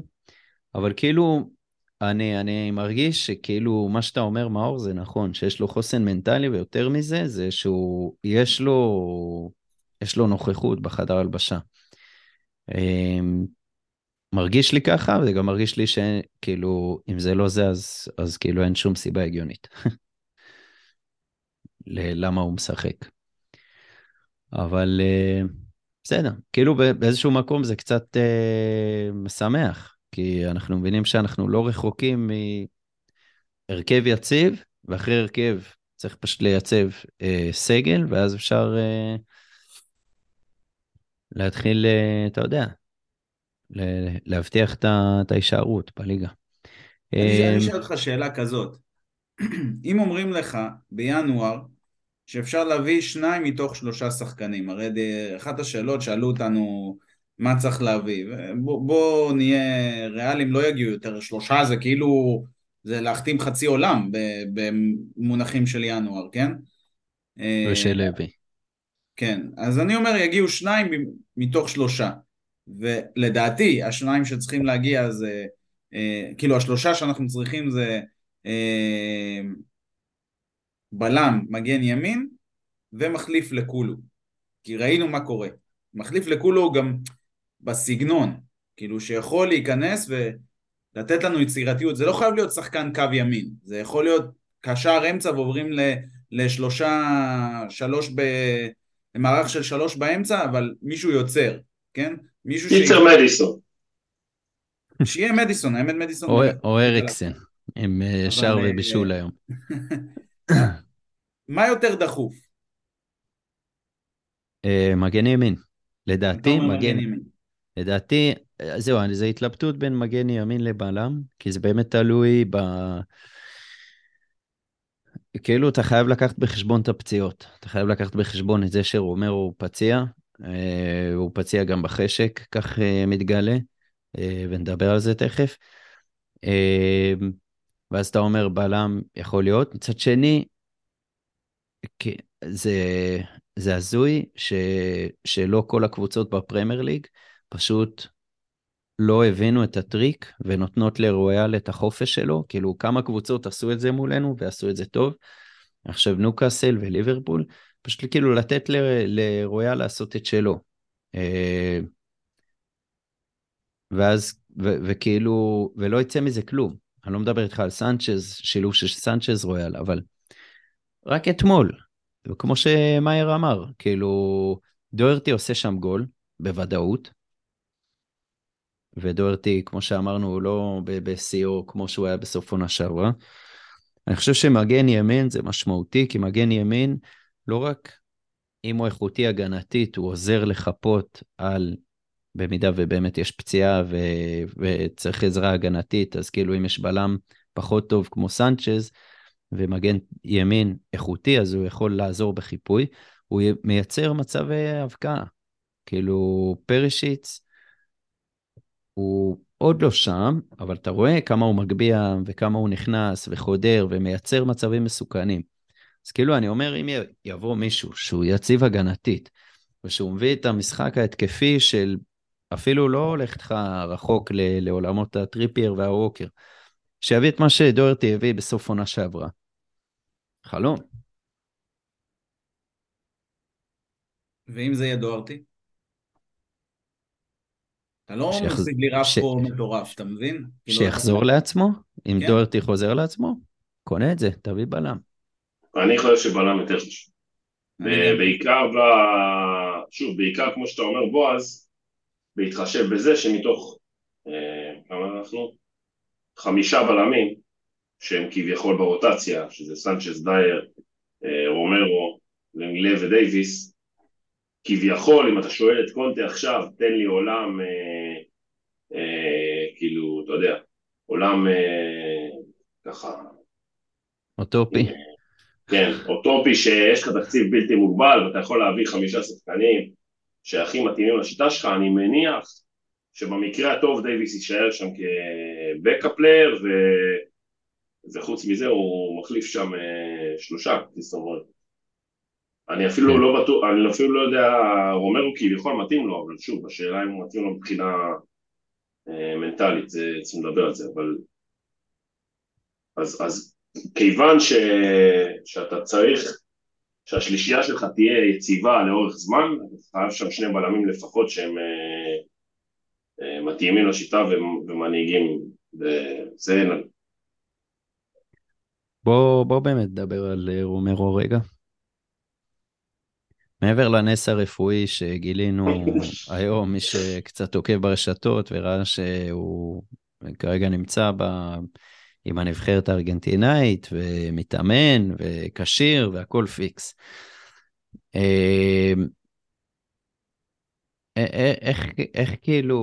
אבל כאילו, אני מרגיש שכאילו, מה שאתה אומר מאור זה נכון, שיש לו חוסן מנטלי ויותר מזה, זה שהוא, יש לו נוכחות בחדר הלבשה. מרגיש לי ככה, וזה גם מרגיש לי שכאילו, אם זה לא זה, אז כאילו אין שום סיבה הגיונית. למה הוא משחק. אבל בסדר, כאילו באיזשהו מקום זה קצת משמח, כי אנחנו מבינים שאנחנו לא רחוקים מהרכב יציב, ואחרי הרכב צריך פשוט לייצב סגל, ואז אפשר להתחיל, אתה יודע, להבטיח את ההישארות בליגה. אני אשאל אותך שאלה כזאת, אם אומרים לך בינואר שאפשר להביא 2 מתוך 3 שחקנים, הרי אחת השאלות שאלו אותנו מה צריך להביא, בוא נהיה ריאלים, לא יגיעו יותר 3, זה כאילו זה להחתים חצי עולם במונחים של ינואר, כן? ושל לוי. כן, אז אני אומר יגיעו 2 מתוך 3, ולדעתי 2 שצריכים להגיע זה, כאילו 3 שאנחנו צריכים זה, בלם מגן ימין ומחליף לכולו, כי ראינו מה קורה, מחליף לכולו גם בסגנון, כאילו שיכול להיכנס לתת לנו יצירתיות, זה לא חייב להיות שחקן קו ימין, זה יכול להיות קשר אמצע ועוברים למערך של 3 באמצע, אבל מישהו יוצר, כן? מישהו מדיסון. שיהיה מדיסון, האמת מדיסון. או ארקסן, הם שר ובישול היום. מה יותר דחוף? מגן ימין, לדעתי מגן ימין. לדעתי, זהו, זה התלבטות בין מגן ימין לבלם, כי זה באמת תלוי ב... כאילו אתה חייב לקחת בחשבון את הפציעות, אתה חייב לקחת בחשבון את זה שרומרו הוא פציע, הוא פציע גם בחשק, כך מתגלה, ונדבר על זה תכף, ואז אתה אומר בלם יכול להיות, מצד שני, זה הזוי שלא כל הקבוצות בפרמייר ליג, פשוט לא הבינו את הטריק, ונותנות לרויאל את החופש שלו, כאילו כמה קבוצות עשו את זה מולנו, ועשו את זה טוב, עכשיו ניוקאסל וליברפול, פשוט כאילו לתת לרויאל לעשות את שלו, ואז, וכאילו, ולא יצא מזה כלום, אני לא מדבר איתך על סנצ'ס, שילוב של סנצ'ס רויאל, אבל רק אתמול, וכמו שמאיר אמר, כאילו, דוארטי עושה שם גול, בוודאות, ודוארטי, כמו שאמרנו, הוא לא בסיור כמו שהוא היה בסופון השבוע. אני חושב שמגן ימין זה משמעותי, כי מגן ימין, לא רק אם הוא איכותי הגנתית, הוא עוזר לחפות על, במידה ובאמת יש פציעה, וצריך עזרה הגנתית, אז כאילו אם יש בלם פחות טוב כמו סנצ'ז, ומגן ימין איכותי, אז הוא יכול לעזור בחיפוי, הוא מייצר מצבי הבקעה, כאילו פרישיץ, הוא עוד לא שם, אבל אתה רואה כמה הוא מגביע, וכמה הוא נכנס, וחודר, ומייצר מצבים מסוכנים. אז כאילו אני אומר, אם יבוא מישהו שהוא יציב הגנתית, ושהוא מביא את המשחק ההתקפי של, אפילו לא הולך לך רחוק לעולמות הטריפייר והרוקר, שיביא את מה שדוארטי הביא בסוף עונה שעברה. חלום. ואם זה יהיה דוארטי? אתה לא משיג לי רף פה מטורף, אתה מבין? שיחזור לעצמו? אם דוארטי חוזר לעצמו? קונה את זה, תביא בלם. אני חושב שבלם יותר חשוב. בעיקר, שוב, בעיקר כמו שאתה אומר בועז, בהתחשב בזה שמתוך, כמה אנחנו? 5 בלמים, שהם כביכול ברוטציה, שזה סנצ'ס דייר, רומרו, לנגלה ודייביס, כביכול, אם אתה שואל את קונטה עכשיו, תן לי עולם, כאילו, אתה יודע, עולם ככה... אוטופי. כן, אוטופי שיש לך תקציב בלתי מוגבל, ואתה יכול להביא 5 שחקנים שהכי מתאימים לשיטה שלך, אני מניח שבמקרה הטוב דייביס יישאר שם כבקאפ פלייר, וחוץ מזה הוא מחליף שם 3, תסתובב. אני אפילו לא בטוח, אני אפילו לא יודע, רומרו כביכול מתאים לו, אבל שוב, השאלה אם הוא מתאים לו מבחינה מנטלית, זה צריך לדבר על זה, אבל... אז כיוון שאתה צריך, שהשלישייה שלך תהיה יציבה לאורך זמן, אתה חייב שם 2 בלמים לפחות שהם מתאימים לשיטה ומנהיגים, וזה אין לנו. בוא באמת נדבר על רומרו רגע. מעבר לנס הרפואי שגילינו היום, מי שקצת עוקב ברשתות וראה שהוא כרגע נמצא עם הנבחרת הארגנטינאית ומתאמן וקשיר והכל פיקס. איך כאילו,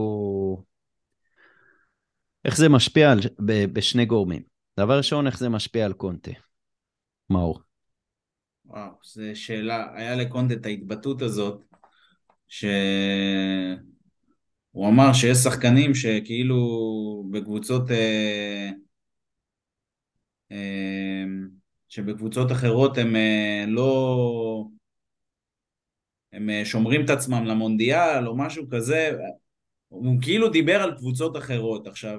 איך זה משפיע בשני גורמים? דבר ראשון, איך זה משפיע על קונטה? מאור. וואו, זו שאלה, היה לקונטה את ההתבטאות הזאת, שהוא אמר שיש שחקנים שכאילו בקבוצות, שבקבוצות אחרות הם לא, הם שומרים את עצמם למונדיאל או משהו כזה, הוא כאילו דיבר על קבוצות אחרות עכשיו,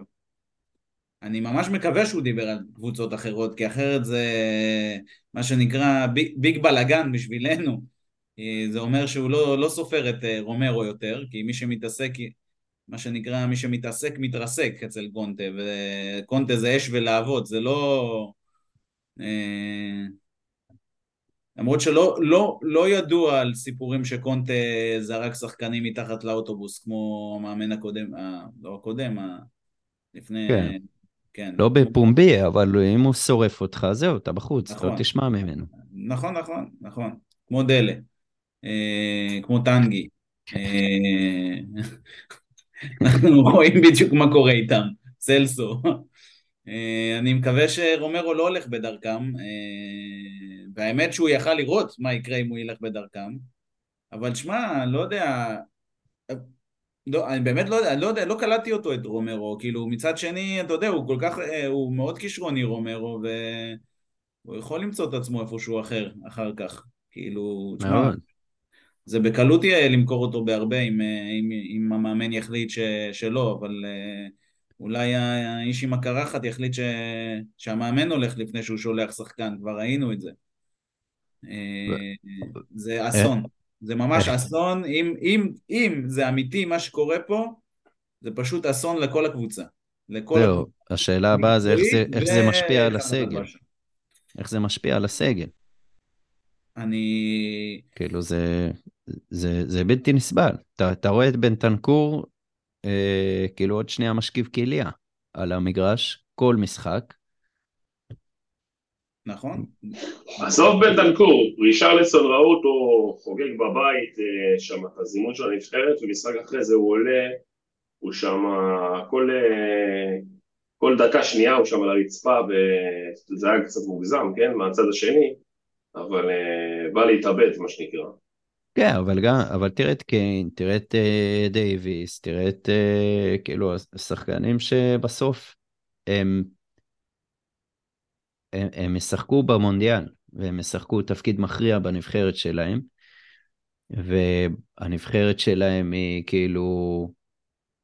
אני ממש מקווה שהוא דיבר על קבוצות אחרות, כי אחרת זה מה שנקרא ביג בלגן בשבילנו. זה אומר שהוא לא סופר את רומרו יותר, כי מי שמתעסק מה שנקרא, מי שמתעסק מתרסק אצל קונטה, וקונטה זה אש ולעבוד, זה לא... למרות שלא לא ידוע על סיפורים שקונטה זרק שחקנים מתחת לאוטובוס, כמו המאמן הקודם, לא הקודם, לפני... כן. כן. לא בפומבי, אבל אם הוא שורף אותך, זהו, אתה בחוץ, נכון. לא תשמע ממנו. נכון, נכון, נכון. כמו דלה, כמו טנגי. אנחנו רואים בדיוק מה קורה איתם, סלסו. אני מקווה שרומרו לא הולך בדרכם, והאמת שהוא יכל לראות מה יקרה אם הוא ילך בדרכם, אבל שמע, לא יודע... לא, אני באמת לא יודע, לא קלטתי אותו את רומרו, כאילו מצד שני, אתה יודע, הוא כל כך, הוא מאוד כישרוני רומרו, והוא יכול למצוא את עצמו איפשהו אחר, אחר כך, כאילו, תשמע, זה בקלות יהיה למכור אותו בהרבה, אם המאמן יחליט שלא, אבל אולי האיש עם הקרחת יחליט שהמאמן הולך לפני שהוא שולח שחקן, כבר ראינו את זה, זה אסון. זה ממש אסון, אם זה אמיתי מה שקורה פה, זה פשוט אסון לכל הקבוצה. זהו, השאלה הבאה זה איך זה משפיע על הסגל. איך זה משפיע על הסגל. כאילו זה בלתי נסבל. אתה רואה את בן תנקור, כאילו עוד שנייה משכיב קהיליה על המגרש, כל משחק. נכון. בסוף בן תנקור, ריצ'רסון ראו אותו חוגג בבית שם את הזימון של הנבחרת, ומשחק אחרי זה הוא עולה, הוא שם כל דקה שנייה הוא שם על הרצפה, וזה היה קצת מוגזם, כן, מהצד השני, אבל בא להתאבד, מה שנקרא. כן, אבל תראה את קיין, תראה את דייביס, תראה את כאילו השחקנים שבסוף הם... הם משחקו במונדיאל, והם משחקו תפקיד מכריע בנבחרת שלהם, והנבחרת שלהם היא כאילו,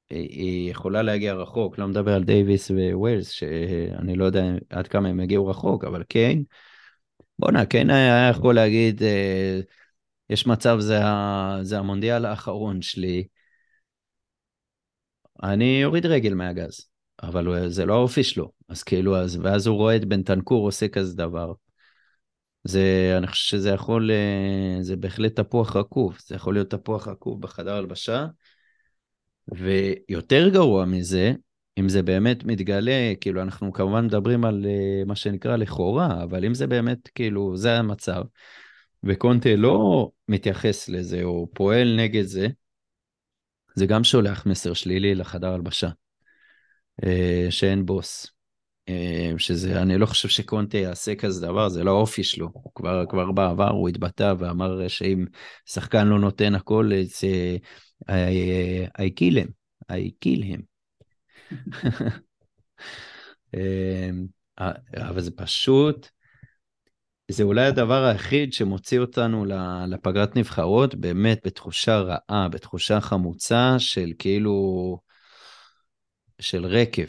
היא יכולה להגיע רחוק, לא מדבר על דייביס וווילס, שאני לא יודע עד כמה הם הגיעו רחוק, אבל קיין, קיין היה יכול להגיד, יש מצב, זה המונדיאל האחרון שלי, אני אוריד רגל מהגז. אבל זה לא האופי שלו, אז כאילו, ואז הוא רואה את בן תנקור עושה כזה דבר, אני חושב שזה יכול, זה בהחלט תפוח רקוב, זה יכול להיות תפוח רקוב בחדר הלבשה, ויותר גרוע מזה, אם זה באמת מתגלה, כאילו אנחנו כמובן מדברים על מה שנקרא לכאורה, אבל אם זה באמת, כאילו, זה המצב, וקונטה לא מתייחס לזה, או פועל נגד זה, זה גם שולח מסר שלילי לחדר הלבשה. שאין בוס, שזה, אני לא חושב שקונטה יעשה כזה דבר, זה לא האופי שלו, כבר בעבר הוא התבטא ואמר שאם שחקן לא נותן הכל, I kill him. אבל זה פשוט, זה אולי הדבר היחיד שמוציא אותנו לפגרת נבחרות, באמת בתחושה רעה, בתחושה חמוצה של כאילו, של רקב,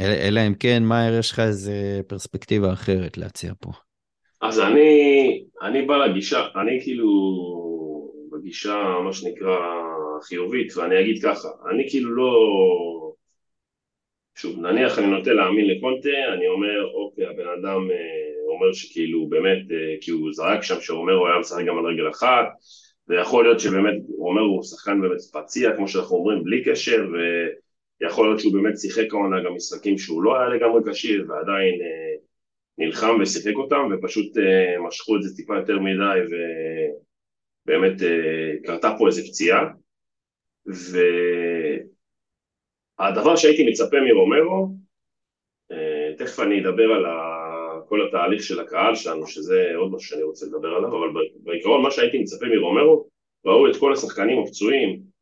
אלא אם כן, מאיר, יש לך איזו פרספקטיבה אחרת להציע פה? אז אני בא לגישה, אני כאילו בגישה מה שנקרא חיובית, ואני אגיד ככה, אני כאילו לא, שוב נניח אני נוטה להאמין לקונטה, אני אומר אוקיי, הבן אדם אומר שכאילו באמת, כי הוא זרק שם שאומר הוא היה משחק גם על רגל אחת, ויכול להיות שבאמת הוא אומר הוא שחקן באמת פציע, כמו שאנחנו אומרים, בלי קשר, יכול להיות שהוא באמת שיחק העונה גם משחקים שהוא לא היה לגמרי קשיר, ועדיין נלחם ושיחק אותם, ופשוט משכו את זה טיפה יותר מדי, ובאמת קרתה פה איזה פציעה. והדבר שהייתי מצפה מרומרו, תכף אני אדבר על כל התהליך של הקהל שלנו, שזה עוד משהו שאני רוצה לדבר עליו, אבל בעיקרון מה שהייתי מצפה מרומרו, ראו את כל השחקנים הפצועים,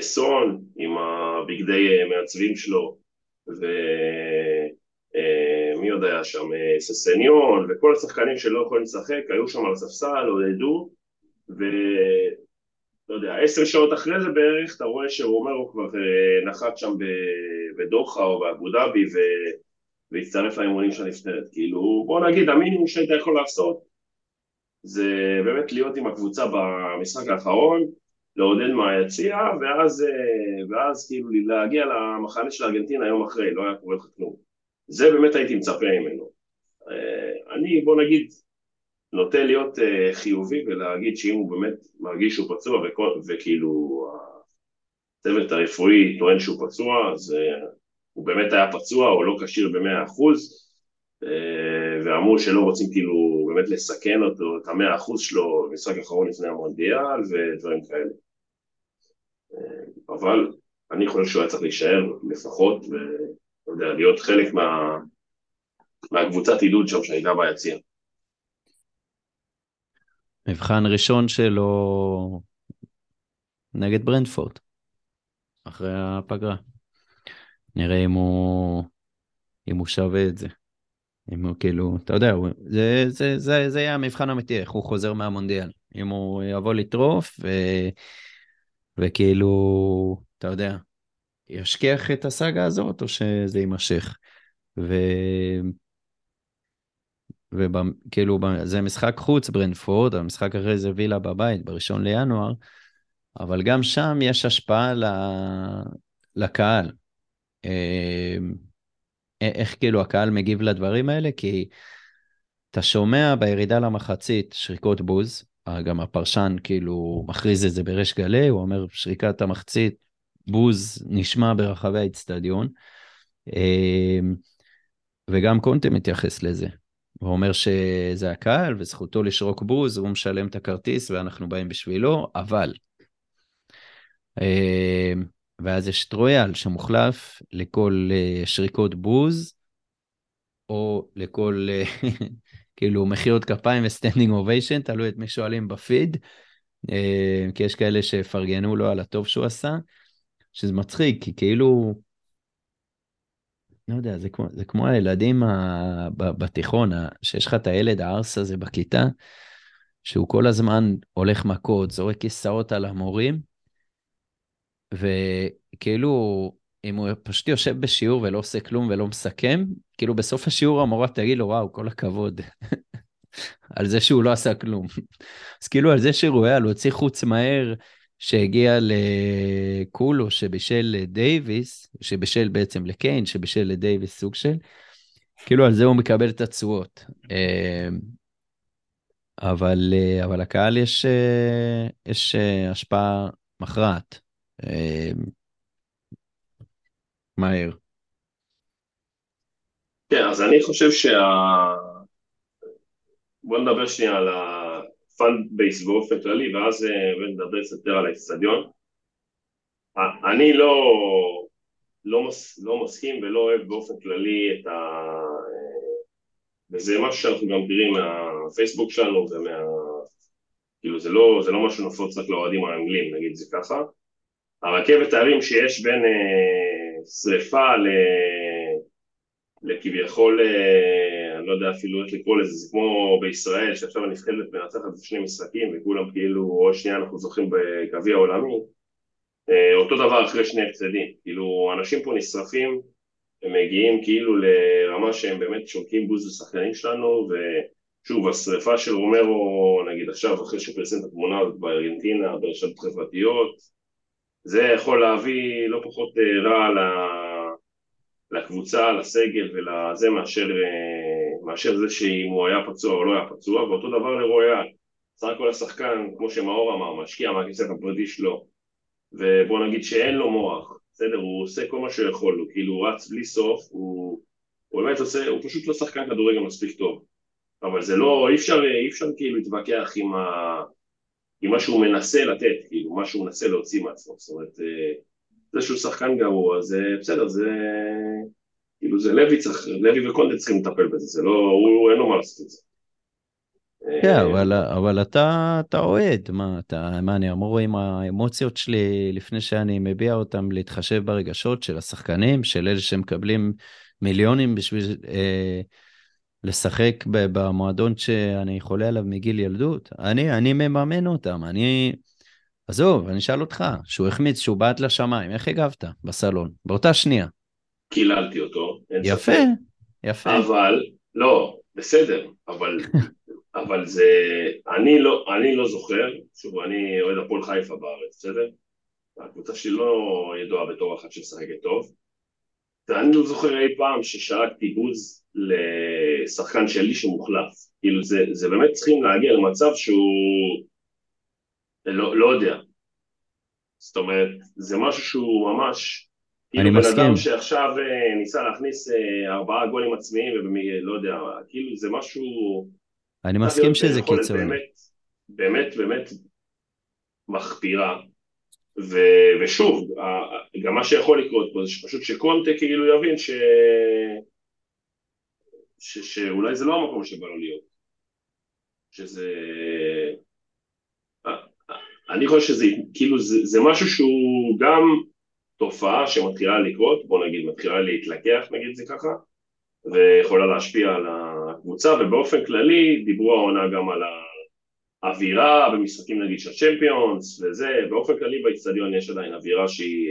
סון עם הבגדי מעצבים שלו, ומי יודע שם, ססניון, וכל השחקנים שלא יכולים לשחק, היו שם על הספסל, לא ידעו, ולא יודע, 10 שעות אחרי זה בערך, אתה רואה שרומרו כבר נחת שם בדוחה או באגודבי, והצטרף לאימונים של הנבחרת, כאילו, בוא נגיד, המינימום שאתה יכול לעשות, זה באמת להיות עם הקבוצה במשחק האחרון, לעודד מהיציע, ואז כאילו להגיע למחנה של ארגנטינה היום אחרי, לא היה קורה לך כלום. זה באמת הייתי מצפה ממנו. אני, בוא נגיד, נוטה להיות חיובי ולהגיד שאם הוא באמת מרגיש שהוא פצוע, וכאילו הצוות הרפואי טוען שהוא פצוע, אז הוא באמת היה פצוע או לא קשיר ב-100%, ואמרו שלא רוצים כאילו באמת לסכן אותו, את ה-100% שלו, משחק אחרון לפני המונדיאל ודברים כאלה. אבל אני חושב שהוא היה צריך להישאר לפחות, ולהיות חלק מהקבוצת עידוד שם שהייתה ביציע. מבחן ראשון שלו נגד ברנדפורד, אחרי הפגרה. נראה אם הוא שווה את זה. אם הוא כאילו, אתה יודע, זה יהיה המבחן האמיתי, איך הוא חוזר מהמונדיאל. אם הוא יבוא לטרוף, וכאילו, אתה יודע, ישכח את הסגה הזאת, או שזה יימשך. וכאילו, זה משחק חוץ ברנדפורד, המשחק אחרי זה וילה בבית, בראשון לינואר, אבל גם שם יש השפעה לקהל. איך כאילו הקהל מגיב לדברים האלה, כי אתה שומע בירידה למחצית שריקות בוז, גם הפרשן כאילו מכריז את זה ברש גלי, הוא אומר שריקת המחצית, בוז נשמע ברחבי האצטדיון, וגם קונטה מתייחס לזה, הוא אומר שזה הקהל וזכותו לשרוק בוז, הוא משלם את הכרטיס ואנחנו באים בשבילו, אבל... ואז יש רויאל שמוחלף לכל שריקות בוז, או לכל, כאילו, מחיאות כפיים וסטנדינג אוביישן, תלוי את מי שואלים בפיד, כי יש כאלה שפרגנו לו על הטוב שהוא עשה, שזה מצחיק, כי כאילו, לא יודע, זה כמו הילדים בתיכון, שיש לך את הילד הארס הזה בכיתה, שהוא כל הזמן הולך מכות, זורק כיסאות על המורים, וכאילו, אם הוא פשוט יושב בשיעור ולא עושה כלום ולא מסכם, כאילו בסוף השיעור המורה תגיד לו, וואו, כל הכבוד, על זה שהוא לא עשה כלום. אז כאילו על זה שרויאל, הוא הוציא חוץ מהר שהגיע לקולו, שבשל דייביס, שבשל בעצם לקיין, שבשל לדייביס סוג של, כאילו על זה הוא מקבל את הצועות. אבל הקהל יש השפעה מכרעת. מהר. כן, אז אני חושב בוא נדבר שנייה על הפאן בייס באופן כללי, ואז נדבר סתר על האצטדיון. אני לא מסכים ולא אוהב באופן כללי את וזה משהו שאנחנו גם מכירים מהפייסבוק שלנו, כאילו זה לא משהו נפוץ רק לאוהדים האנגלים, נגיד זה ככה. הרכבת הערים שיש בין שריפה לכביכול, אני לא יודע אפילו איך לקרוא לזה, זה כמו בישראל, שעכשיו הנבחרת מנצחת בשני משחקים, וכולם כאילו, עוד שנייה אנחנו זוכים בגביע העולמי, אותו דבר אחרי שני הפסדים, כאילו אנשים פה נשרפים, הם מגיעים כאילו לרמה שהם באמת שורקים בוז לשחקנים שלנו, ושוב, השריפה של רומרו, נגיד עכשיו, אחרי שפרסם את התמונה בארגנטינה, ברשתות חברתיות, זה יכול להביא לא פחות רע לקבוצה, לסגל ולזה מאשר זה שאם הוא היה פצוע או לא היה פצוע, ואותו דבר לרויאל. סך הכל השחקן, כמו שמאור אמר, משקיע מהכסף הפרטי שלו, ובוא נגיד שאין לו מוח, בסדר, הוא עושה כל מה שיכול, הוא כאילו רץ בלי סוף, הוא באמת עושה, הוא פשוט לא שחקן כדורגל מספיק טוב, אבל זה לא, אי אפשר כאילו להתווכח עם עם מה שהוא מנסה לתת, כאילו, מה שהוא מנסה להוציא מעצמו, זאת אומרת, זה שהוא שחקן גרוע, אז בסדר, זה, כאילו, זה לוי וקונטה צריכים לטפל בזה, זה לא, הוא אין לו מה לעשות את זה. כן, אבל אתה אוהד, מה אני אמור עם האמוציות שלי, לפני שאני מביע אותם, להתחשב ברגשות של השחקנים, של אלה שמקבלים מיליונים בשביל לשחק במועדון שאני חולה עליו מגיל ילדות, אני מממן אותם, עזוב, אני שאל אותך, שהוא החמיץ, שהוא באת לשמיים, איך הגבת בסלון? באותה שנייה. קיללתי אותו. יפה, יפה. אבל, לא, בסדר, אבל אבל זה, אני לא זוכר, שוב, אני אוהד הפועל חיפה בארץ, בסדר? הקבוצה שלי לא ידועה בתור אחת ששחקת טוב, ואני לא זוכר אי פעם ששרקתי בוז לשחקן שלי שמוחלף, כאילו זה באמת צריכים להגיע למצב שהוא, לא יודע, זאת אומרת, זה משהו שהוא ממש, כאילו בן אדם שעכשיו ניסה להכניס 4 גולים עצמיים, ולא יודע, כאילו זה משהו, אני מסכים שזה קיצור. באמת מחפירה, ושוב, גם מה שיכול לקרות פה, זה פשוט שקונטה כאילו יבין שאולי זה לא המקום שבא לו להיות, שזה, אני חושב שזה כאילו, זה משהו שהוא גם תופעה שמתחילה לקרות, בוא נגיד, מתחילה להתלקח, נגיד זה ככה, ויכולה להשפיע על הקבוצה, ובאופן כללי דיברו העונה גם על האווירה במשחקים נגיד של צ'מפיונס וזה, באופן כללי באצטדיון יש עדיין אווירה שהיא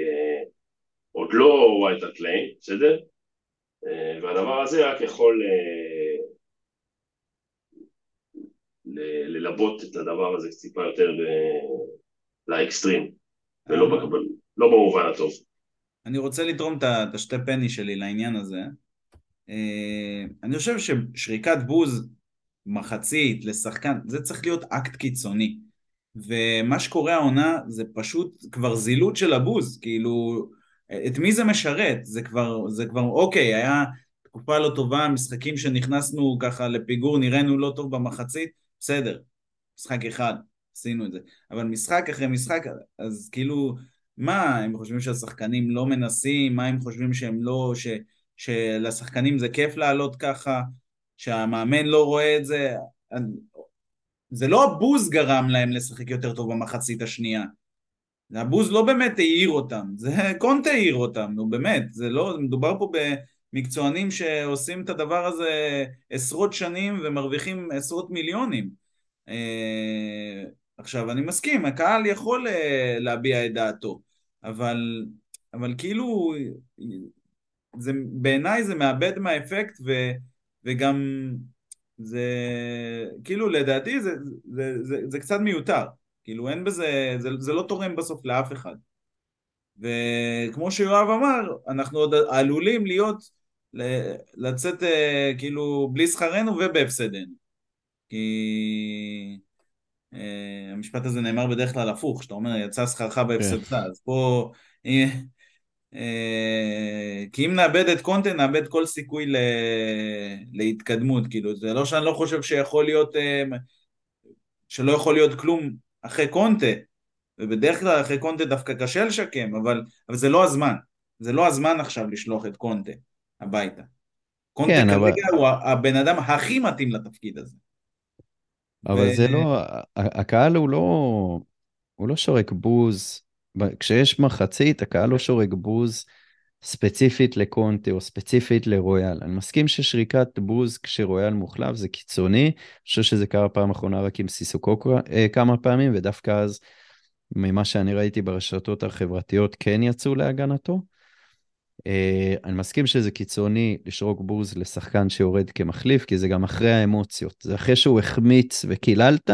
עוד לא הייתה קליין, בסדר? והדבר הזה רק יכול ללבות את הדבר הזה ציפה יותר לאקסטרים, ולא במובן הטוב. אני רוצה לתרום את השתי פני שלי לעניין הזה. אני חושב ששריקת בוז מחצית לשחקן, זה צריך להיות אקט קיצוני, ומה שקורה העונה זה פשוט כבר זילות של הבוז, כאילו את מי זה משרת, זה כבר אוקיי, היה תקופה לא טובה, משחקים שנכנסנו ככה לפיגור, נראינו לא טוב במחצית, בסדר, משחק אחד, עשינו את זה, אבל משחק אחרי משחק, אז כאילו מה הם חושבים שהשחקנים לא מנסים, מה הם חושבים שהם לא, שלשחקנים זה כיף לעלות ככה, שהמאמן לא רואה את זה, זה לא הבוז גרם להם לשחק יותר טוב במחצית השנייה, הבוז לא באמת העיר אותם, זה קונטה העיר אותם, נו באמת, זה לא, מדובר פה במקצוענים שעושים את הדבר הזה עשרות שנים ומרוויחים עשרות מיליונים, עכשיו אני מסכים, הקהל יכול להביע את דעתו, אבל כאילו, זה, בעיניי זה מאבד מהאפקט, וגם זה, כאילו לדעתי זה קצת מיותר, כאילו אין בזה, זה לא תורם בסוף לאף אחד, וכמו שיואב אמר, אנחנו עוד עלולים לצאת כאילו בלי שכרנו ובהפסדנו, כי המשפט הזה נאמר בדרך כלל הפוך, שאתה אומר יצא שכרך בהפסדך, אז פה כי אם נאבד את קונטה, נאבד כל סיכוי להתקדמות, כאילו, זה לא שאני לא חושב שיכול להיות, שלא יכול להיות כלום אחרי קונטה, ובדרך כלל אחרי קונטה דווקא קשה לשקם, אבל זה לא הזמן, זה לא הזמן עכשיו לשלוח את קונטה הביתה. קונטה כן, כרגע אבל הוא הבן אדם הכי מתאים לתפקיד הזה. אבל זה לא, הקהל הוא לא שורק בוז, כשיש מחצית, הקהל לא שורק בוז ספציפית לקונטה או ספציפית לרויאל. אני מסכים ששריקת בוז כשרויאל מוחלף זה קיצוני, אני חושב שזה קרה פעם אחרונה רק עם סיסוקו כמה פעמים, ודווקא אז ממה שאני ראיתי ברשתות החברתיות כן יצאו להגנתו. אני מסכים שזה קיצוני לשרוק בוז לשחקן שיורד כמחליף, כי זה גם אחרי האמוציות, זה אחרי שהוא החמיץ וקיללת,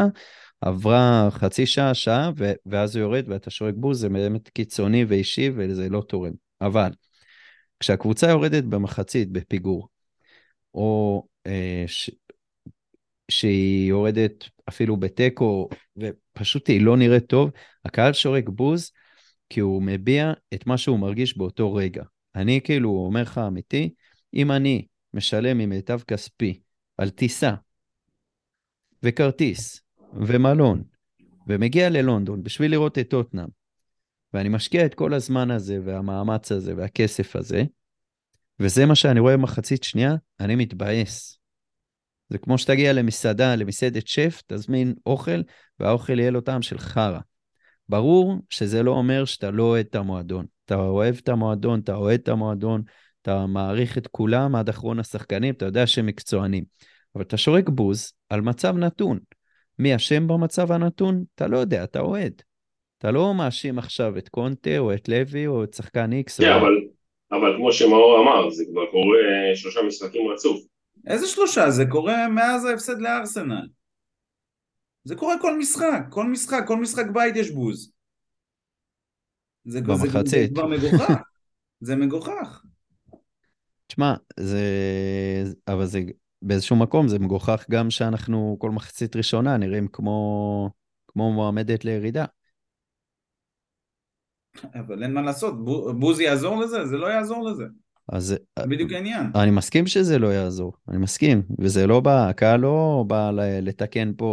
עברה חצי שעה, ואז הוא יורד, ואתה שורק בוז, זה באמת קיצוני ואישי, וזה לא תורם. אבל, כשהקבוצה יורדת במחצית, בפיגור, או שהיא יורדת אפילו בטקו, ופשוט היא לא נראית טוב, הקהל שורק בוז, כי הוא מביע את מה שהוא מרגיש באותו רגע. אני כאילו אומר לך אמיתי, אם אני משלם עם מיטב כספי, על טיסה, וכרטיס, ומלון, ומגיע ללונדון בשביל לראות את טוטנהאם, ואני משקיע את כל הזמן הזה, והמאמץ הזה, והכסף הזה, וזה מה שאני רואה מחצית שנייה, אני מתבאס. זה כמו שתגיע למסעדה, למסעדת שף, תזמין אוכל, והאוכל יהיה לו טעם של חרה. ברור שזה לא אומר שאתה לא אוהב את המועדון, אתה אוהב את המועדון, אתה אוהב את המועדון, אתה מעריך את כולם, עד אחרון השחקנים, אתה יודע שהם מקצוענים, אבל אתה שורק בוז על מצב נתון, מי אשם במצב הנתון? אתה לא יודע, אתה אוהד. אתה לא מאשים עכשיו את קונטה, או את לוי, או את שחקן איקס. כן, אבל כמו שמאור אמר, זה כבר קורה 3 משחקים רצוף. איזה 3? זה קורה מאז ההפסד לארסנל. זה קורה כל משחק, כל משחק, כל משחק בית יש בוז. זה כבר מגוחך. זה מגוחך. תשמע, אבל זה באיזשהו מקום, זה מגוחך גם שאנחנו כל מחצית ראשונה נראים כמו מועמדת לירידה. אבל אין מה לעשות, בוז יעזור לזה, זה לא יעזור לזה. אז בדיוק העניין. אני מסכים שזה לא יעזור, אני מסכים, וזה לא בא, הקהל לא בא לתקן פה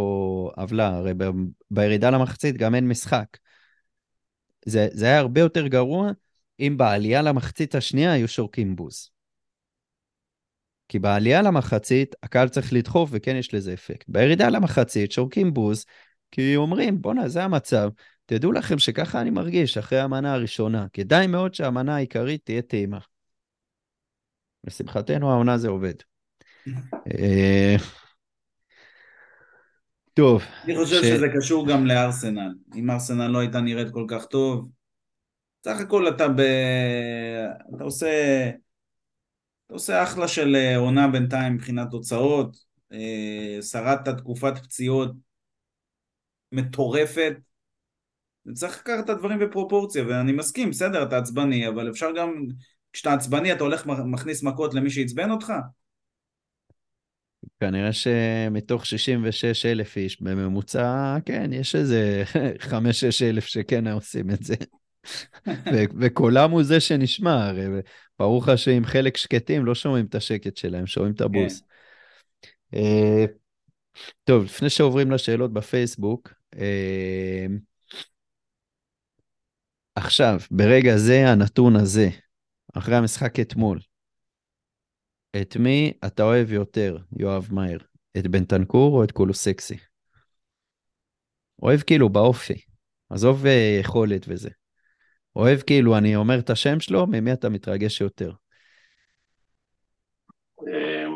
עוולה, הרי בירידה למחצית גם אין משחק. זה היה הרבה יותר גרוע, אם בעלייה למחצית השנייה היו שורקים בוז. כי בעלייה למחצית, הקהל צריך לדחוף, וכן יש לזה אפקט. בירידה למחצית, שורקים בוז, כי אומרים, בונה, זה המצב, תדעו לכם שככה אני מרגיש אחרי המנה הראשונה, כדאי מאוד שהמנה העיקרית תהיה טעימה. לשמחתנו, העונה זה עובד. טוב. אני חושב שזה קשור גם לארסנל. אם ארסנל לא הייתה נראית כל כך טוב, סך הכל אתה עושה אחלה של עונה בינתיים מבחינת תוצאות, שרדת תקופת פציעות מטורפת, וצריך לקחת את הדברים בפרופורציה, ואני מסכים, בסדר, אתה עצבני, אבל אפשר גם, כשאתה עצבני, אתה הולך מכניס מכות למי שעצבן אותך? כנראה שמתוך 66 אלף איש בממוצע, כן, יש איזה 5-6 אלף שכן עושים את זה. וכולם הוא זה שנשמע, הרי ברוך שעם חלק שקטים לא שומעים את השקט שלהם, שומעים את הבוס. טוב, לפני שעוברים לשאלות בפייסבוק, עכשיו, ברגע זה, הנתון הזה, אחרי המשחק אתמול, את מי אתה אוהב יותר, יואב מאיר? את בן תנקור או את קולוסבסקי? אוהב כאילו באופי, עזוב יכולת וזה. אוהב כאילו, אני אומר את השם שלו, ממי אתה מתרגש יותר?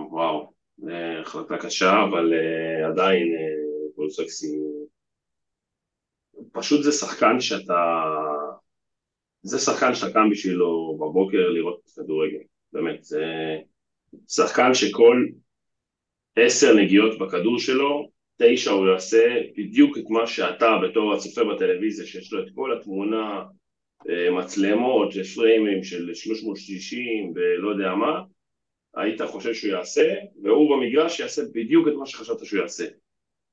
וואו, החלטה קשה, אבל עדיין קולוסבסקי, פשוט זה שחקן שאתה... זה שחקן שקם בשבילו בבוקר לראות כדורגל, באמת, זה שחקן שכל 10 נגיעות בכדור שלו, 9 הוא יעשה בדיוק את מה שאתה בתור הצופה בטלוויזיה, שיש לו את כל התמונה, מצלמות, פריימים של 360 ולא יודע מה, היית חושב שהוא יעשה, והוא במגרש יעשה בדיוק את מה שחשבת שהוא יעשה.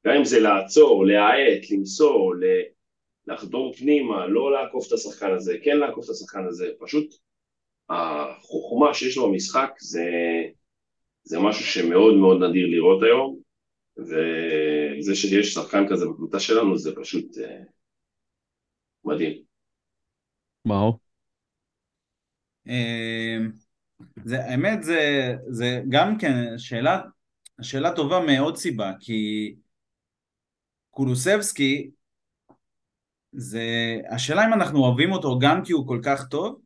גם אם זה לעצור, להעט, למסור, לחדור פנימה, לא לעקוף את השחקן הזה, כן לעקוף את השחקן הזה, פשוט החוכמה שיש לו במשחק, זה משהו שמאוד מאוד נדיר לראות היום, וזה שיש שחקן כזה בקבוצה שלנו, זה פשוט מדהים. מהו? האמת, זה גם כן שאלה טובה מאוד סיבה, כי קולוסבסקי, השאלה אם אנחנו אוהבים אותו גם כי הוא כל כך טוב,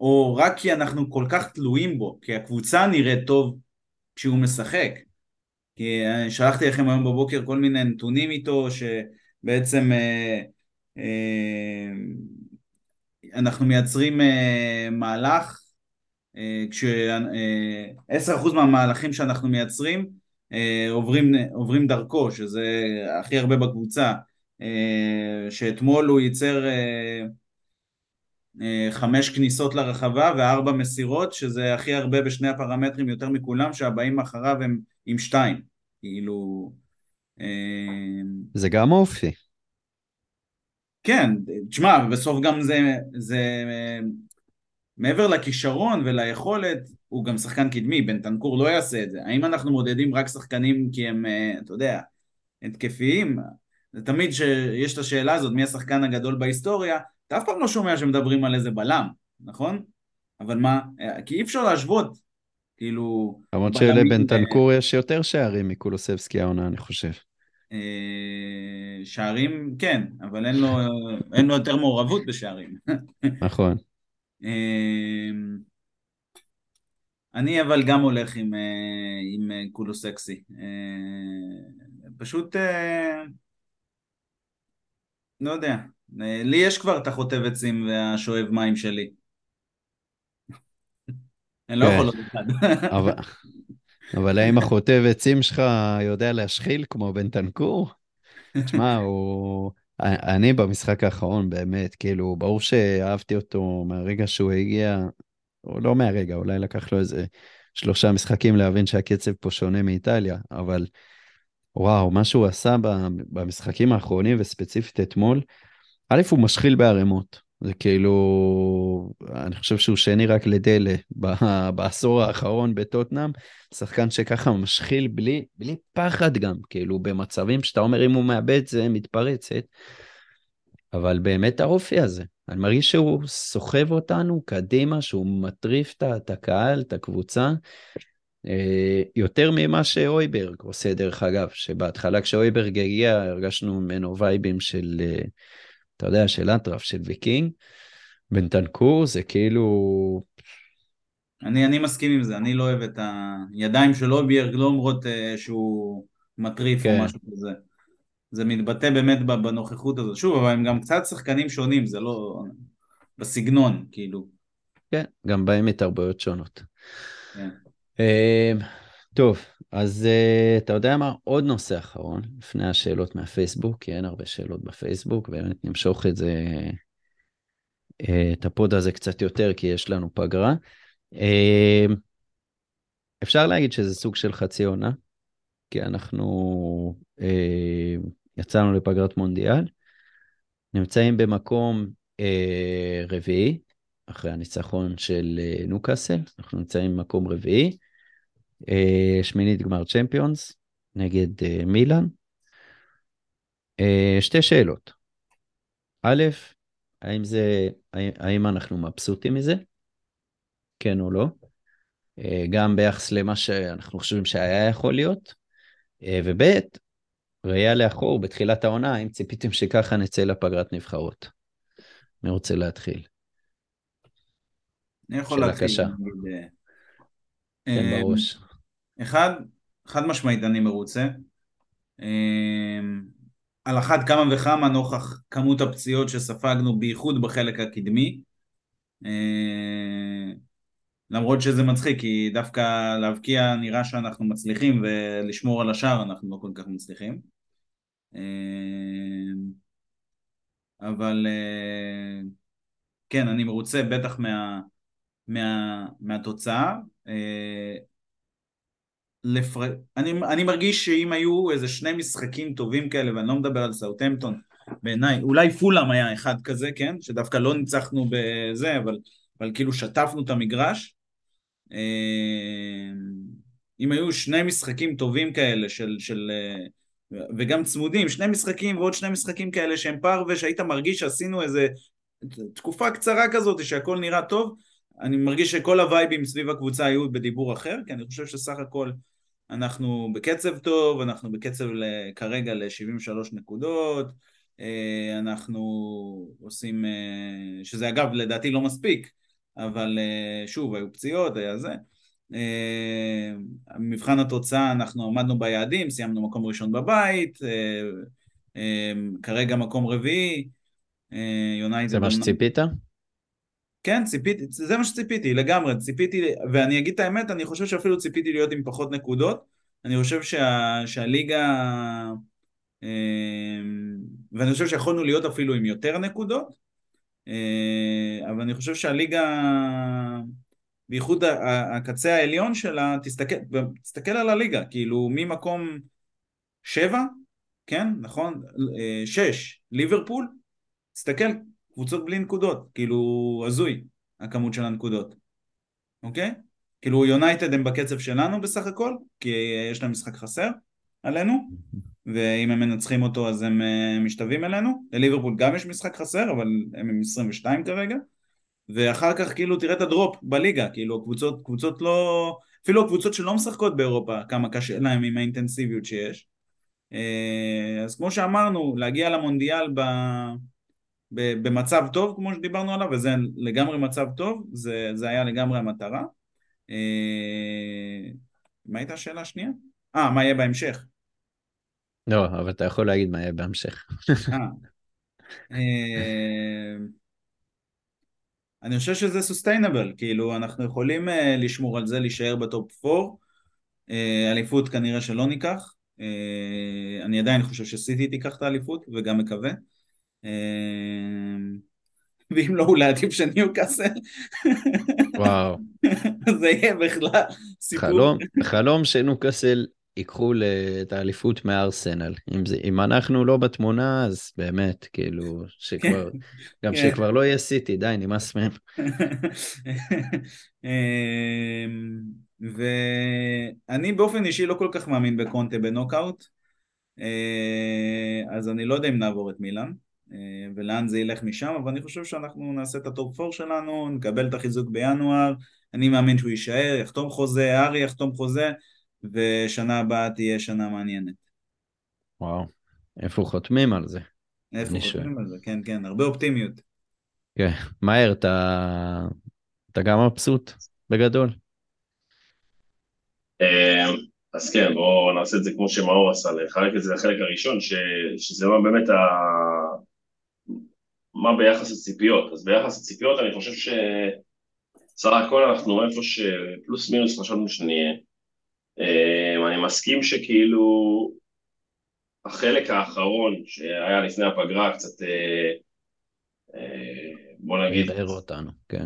או רק כי אנחנו כל כך תלויים בו, כי הקבוצה נראית טוב כשהוא משחק. כי שלחתי לכם היום בבוקר כל מיני נתונים איתו, שבעצם אנחנו מייצרים מהלך, 10% מהמהלכים שאנחנו מייצרים עוברים דרכו, שזה הכי הרבה בקבוצה. שאתמול הוא ייצר 5 כניסות לרחבה ו4 מסירות, שזה הכי הרבה בשני הפרמטרים יותר מכולם, שהבאים אחריו הם עם 2. כאילו... זה גם אופי. כן, תשמע, בסוף גם זה מעבר לכישרון וליכולת, הוא גם שחקן קדמי, בן תנקור לא יעשה את זה. האם אנחנו מודדים רק שחקנים כי הם, אתה יודע, התקפיים? זה תמיד שיש את השאלה הזאת, מי השחקן הגדול בהיסטוריה, אתה אף פעם לא שומע שמדברים על איזה בלם, נכון? אבל מה, כי אי אפשר להשוות, כאילו... למרות שלבן תנקור יש יותר שערים מקולוסבסקי העונה, אני חושב. שערים, כן, אבל אין לו יותר מעורבות בשערים. נכון. אני אבל גם הולך עם קולוסבסקי. פשוט... לא יודע, לי יש כבר את החוטב עצים והשואב מים שלי. אני לא יכול עוד אחד. אבל האם החוטב עצים שלך יודע להשחיל כמו בן תנקור? תשמע, אני במשחק האחרון באמת, כאילו, ברור שאהבתי אותו מהרגע שהוא הגיע, או לא מהרגע, אולי לקח לו איזה 3 משחקים להבין שהקצב פה שונה מאיטליה, אבל וואו, מה שהוא עשה במשחקים האחרונים, וספציפית אתמול, א' הוא משחיל בערימות, זה כאילו, אני חושב שהוא שני רק לדלה, בעשור האחרון בטוטנאם, שחקן שככה משחיל בלי פחד גם, כאילו במצבים שאתה אומר אם הוא מאבד זה מתפרצת, אבל באמת האופי הזה, אני מרגיש שהוא סוחב אותנו קדימה, שהוא מטריף את הקהל, את הקבוצה, יותר ממה שאויברג עושה דרך אגב, שבהתחלה כשאויברג הגיע, הרגשנו ממנו וייבים של... אתה יודע, של אטרף, של ויקינג, בן תנקור, זה כאילו... אני מסכים עם זה, אני לא אוהב את הידיים שלו, ביארג לא אומרות שהוא מטריף או משהו כזה. זה מתבטא באמת בנוכחות הזאת. שוב, אבל הם גם קצת שחקנים שונים, זה לא... בסגנון, כאילו. כן, גם בהם מתרבויות שונות. טוב, אז אתה יודע מה, עוד נושא אחרון, לפני השאלות מהפייסבוק, כי אין הרבה שאלות בפייסבוק, באמת נמשוך את זה, את הפוד הזה קצת יותר, כי יש לנו פגרה. אפשר להגיד שזה סוג של חצי עונה, כי אנחנו יצאנו לפגרת מונדיאל, נמצאים במקום רביעי, אחרי הניצחון של ניוקאסל, אנחנו נמצאים במקום רביעי, שמינית גמר צ'מפיונס נגד מילן. 2 שאלות. א', האם אנחנו מבסוטים מזה? כן או לא? גם ביחס למה שאנחנו חושבים שהיה יכול להיות. וב', ראייה לאחור בתחילת העונה, האם ציפיתם שככה נצא לפגרת נבחרות? אני רוצה להתחיל. אני יכול להתחיל. כן, בראש. אחד משמעית אני מרוצה, על אחת כמה וכמה נוכח כמות הפציעות שספגנו בייחוד בחלק הקדמי, למרות שזה מצחיק, כי דווקא להבקיע נראה שאנחנו מצליחים, ולשמור על השאר אנחנו לא כל כך מצליחים, אבל כן, אני מרוצה בטח מהתוצאה, אני מרגיש שאם היו איזה 2 משחקים טובים כאלה, ואני לא מדבר על סאוטהמפטון, בעיניי, אולי פולאם היה אחד כזה, כן? שדווקא לא ניצחנו בזה, אבל כאילו שטפנו את המגרש. אם היו 2 משחקים טובים כאלה, וגם צמודים, 2 משחקים ועוד 2 משחקים כאלה שהם פער, ושהיית מרגיש שעשינו איזה תקופה קצרה כזאת, שהכל נראה טוב, אני מרגיש שכל הווייבים סביב הקבוצה היו בדיבור אחר, כי אני חושב שסך הכל אנחנו בקצב טוב, אנחנו בקצב כרגע ל-73 נקודות, אנחנו עושים, שזה אגב לדעתי לא מספיק, אבל שוב, היו פציעות, היה זה. מבחן התוצאה, אנחנו עמדנו ביעדים, סיימנו מקום ראשון בבית, כרגע מקום רביעי. זה מה שציפית? כן, ציפיתי, זה מה שציפיתי, לגמרי, ציפיתי, ואני אגיד את האמת, אני חושב שאפילו ציפיתי להיות עם פחות נקודות, אני חושב שהליגה, ואני חושב שיכולנו להיות אפילו עם יותר נקודות, אבל אני חושב שהליגה, בייחוד הקצה העליון שלה, תסתכל על הליגה, כאילו ממקום 7, כן, נכון, 6, ליברפול, תסתכל, קבוצות בלי נקודות, כאילו הזוי, הכמות של הנקודות, אוקיי? כאילו יונייטד הם בקצב שלנו בסך הכל, כי יש להם משחק חסר עלינו, ואם הם מנצחים אותו אז הם משתווים אלינו, לליברפול גם יש משחק חסר, אבל הם עם 22 כרגע, ואחר כך כאילו תראה את הדרופ בליגה, כאילו קבוצות לא, אפילו הקבוצות שלא משחקות באירופה, כמה קשה להם עם האינטנסיביות שיש, אז כמו שאמרנו, להגיע למונדיאל במצב טוב, כמו שדיברנו עליו, וזה לגמרי מצב טוב, זה היה לגמרי המטרה. מה הייתה השאלה השנייה? מה יהיה בהמשך? לא, אבל אתה יכול להגיד מה יהיה בהמשך. אני חושב שזה sustainable, כאילו אנחנו יכולים לשמור על זה, להישאר בטופ 4, אליפות כנראה שלא ניקח, אני עדיין חושב שסיטי תיקח את האליפות, וגם מקווה. ואם לא, אולי עדיף שניוקאסל. וואו. זה יהיה בכלל סיפור. חלום שניוקאסל ייקחו את האליפות מארסנל. אם אנחנו לא בתמונה, אז באמת, כאילו, גם שכבר לא יהיה סיטי, די, נמאס מהם. ואני באופן אישי לא כל כך מאמין בקונטה בנוקאוט, אז אני לא יודע אם נעבור את מילן, ולאן זה ילך משם, אבל אני חושב שאנחנו נעשה את הטופ-4 שלנו, נקבל את החיזוק בינואר, אני מאמין שהוא יישאר, יחתום חוזה, ארי יחתום חוזה, ושנה הבאה תהיה שנה מעניינת. וואו, איפה חותמים על זה? איפה חותמים על זה, כן, כן, הרבה אופטימיות. כן, מהר, אתה גם מבסוט בגדול. אז כן, בואו נעשה את זה כמו שמאור עשה, לחלק את זה לחלק הראשון, שזה מה באמת מה ביחס לציפיות. אז ביחס לציפיות אני חושב שסך הכל אנחנו איפה שפלוס מינוס חשבנו שנהיה. אני מסכים שכאילו החלק האחרון שהיה לפני הפגרה קצת, בוא נגיד, נדער אותנו, כן.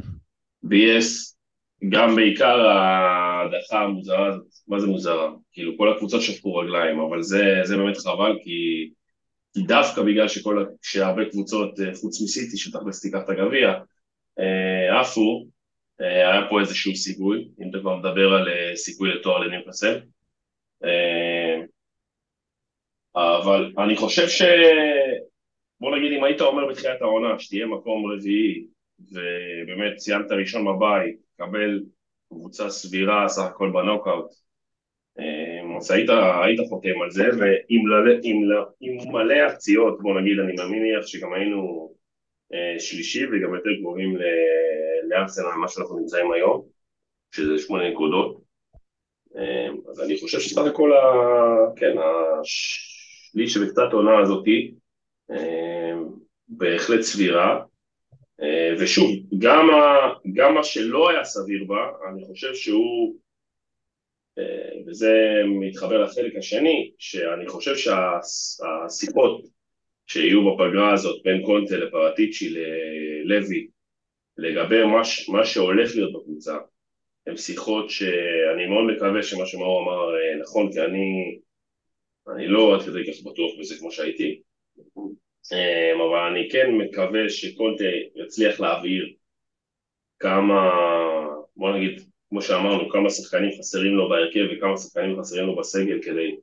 בייס, גם בעיקר ההדחה המוזרה הזאת, מה זה מוזרה? כאילו כל הקבוצות שפקו רגליים, אבל זה באמת חבל, כי דווקא בגלל שהרבה קבוצות חוץ מסיטי שתכלס תיקח את הגביע, עפו, היה פה איזשהו סיכוי, אם אתה כבר מדבר על סיכוי לתואר לניוקאסל, אבל אני חושב בוא נגיד, אם היית אומר בתחילת העונה, שתהיה מקום רביעי, ובאמת ציינת ראשון בבית, קבל קבוצה סבירה, סך הכל בנוקאוט, אז היית חותם על זה, ועם מלא הפציעות, בוא נגיד, אני מניח שגם היינו שלישי, וגם יותר קרובים לארסנל, מה שאנחנו נמצאים היום, שזה 8 נקודות, אז אני חושב שסך הכל, כן, השליש שבקצת העונה הזאתי, בהחלט סבירה, ושוב, גם מה שלא היה סביר בה, אני חושב שהוא, וזה מתחבר לחלק השני, שאני חושב שהסיפות שיהיו בפגרה הזאת בין קונטה לפרטיצ'י ללוי, לגבי מה שהולך להיות בקבוצה, הן שיחות שאני מאוד מקווה שמה שמאור אמר נכון, כי אני לא עד כדי כך בטוח בזה כמו שהייתי, אבל אני כן מקווה שקונטה יצליח להעביר כמה, בוא נגיד, כמו שאמרנו, כמה שחקנים חסרים לו בהרכב וכמה שחקנים חסרים לו בסגל כדי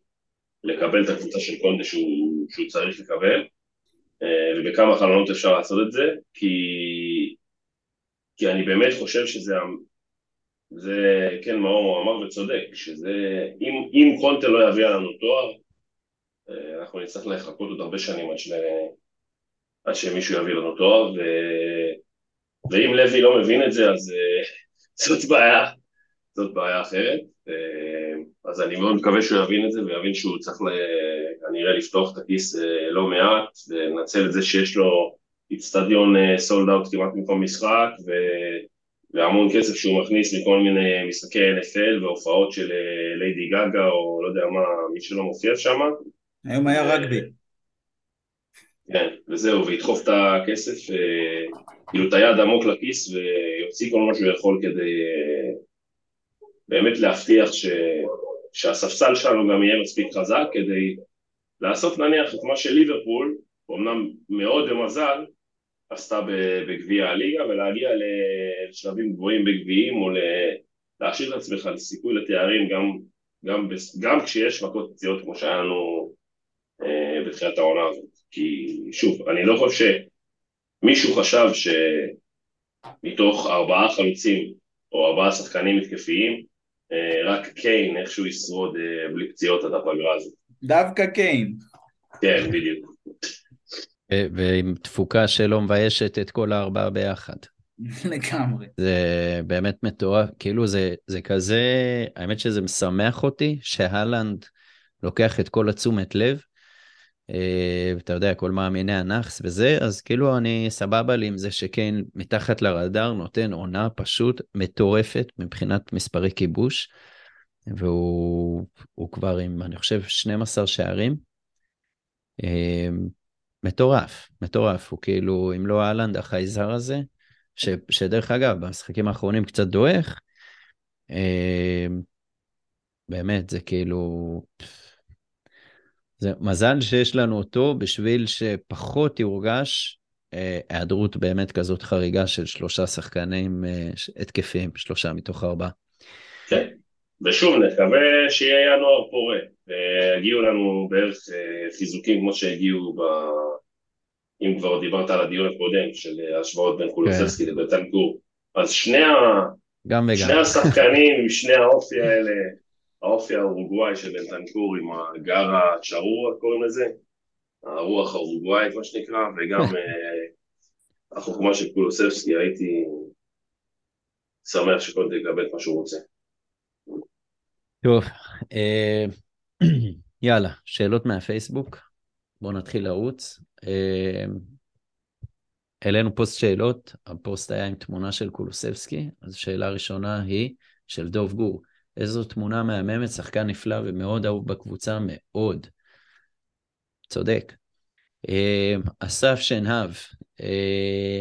לקבל את הקבוצה של קונטה שהוא צריך לקבל, ובכמה חלונות אפשר לעשות את זה, כי אני באמת חושב שזה כן, מאור אמר וצודק, שזה, אם קונטה לא יביא לנו תואר, אנחנו נצטרך לחכות עוד הרבה שנים עד שמישהו יביא לנו תואר, ואם לוי לא מבין את זה, אז זאת בעיה אחרת, אז אני מאוד מקווה שהוא יבין את זה, ויבין שהוא צריך כנראה לפתוח את הכיס לא מעט, ולנצל את זה שיש לו אצטדיון סולד אאוט כמעט במקום משחק, והמון כסף שהוא מכניס מכל מיני משחקי NFL והופעות של ליידי גאגה, או לא יודע מה, מי שלא מופיע שם. היום היה רגבי. כן, וזהו, והתחוף את הכסף, כאילו את היד עמוק לכיס, ויוציא כל מה שהוא יכול כדי באמת להבטיח שהספסל שלנו גם יהיה מספיק חזק, כדי לעשות נניח את מה של ליברפול, אמנם מאוד במזל, עשתה בגביע הליגה, ולהגיע לשלבים גבוהים בגביעים, או להשאיר את עצמך לסיכוי לתארים, גם כשיש מכות פציעות כמו שהיה לנו בתחילת העונה הזאת. כי שוב, אני לא חושב שמישהו חשב שמתוך 4 חלוצים, או 4 שחקנים מתקפיים, רק קיין איכשהו ישרוד בלי פציעות עד הפגרה הזאת. דווקא קיין. כן, בדיוק. ועם תפוקה שלא מביישת את כל 4 ביחד. לגמרי. זה באמת מטורף, כאילו זה כזה, האמת שזה משמח אותי, שהלנד לוקח את כל התשומת לב, אתה יודע, כל מאמיני הנכס וזה, אז כאילו אני סבבה לי עם זה שכן, מתחת לרדאר נותן עונה פשוט מטורפת מבחינת מספרי כיבוש, והוא כבר עם, אני חושב, 12 שערים, מטורף, מטורף, הוא כאילו, אם לא אהלנד, החייזר הזה, שדרך אגב, במשחקים האחרונים קצת דואך, באמת, זה כאילו, זה מזל שיש לנו אותו, בשביל שפחות יורגש, היעדרות באמת כזאת חריגה של 3 שחקנים התקפיים, 3 מתוך 4. כן, ושוב נקווה שיהיה ינואר פורה, והגיעו לנו בערך חיזוקים כמו שהגיעו, אם כבר דיברת על הדיון הקודם של השוואות בין קולוסבסקי לבן תנקור, אז שני השחקנים עם שני האופי האלה, האופי האורוגוואי של בן תנקור עם הגר הצ'רוע, קוראים לזה, הרוח האורוגוואי כמו שנקרא, וגם החוכמה של קולוסבסקי, הייתי שמח שקונטה יקבל מה שהוא רוצה. טוב, יאללה, שאלות מהפייסבוק, בואו נתחיל לרוץ. אלינו פוסט שאלות, הפוסט היה עם תמונה של קולוסבסקי, אז שאלה ראשונה היא של דוב גור, איזו תמונה מהממת, שחקן נפלא ומאוד אהוב בקבוצה, מאוד. צודק. אסף שנהב,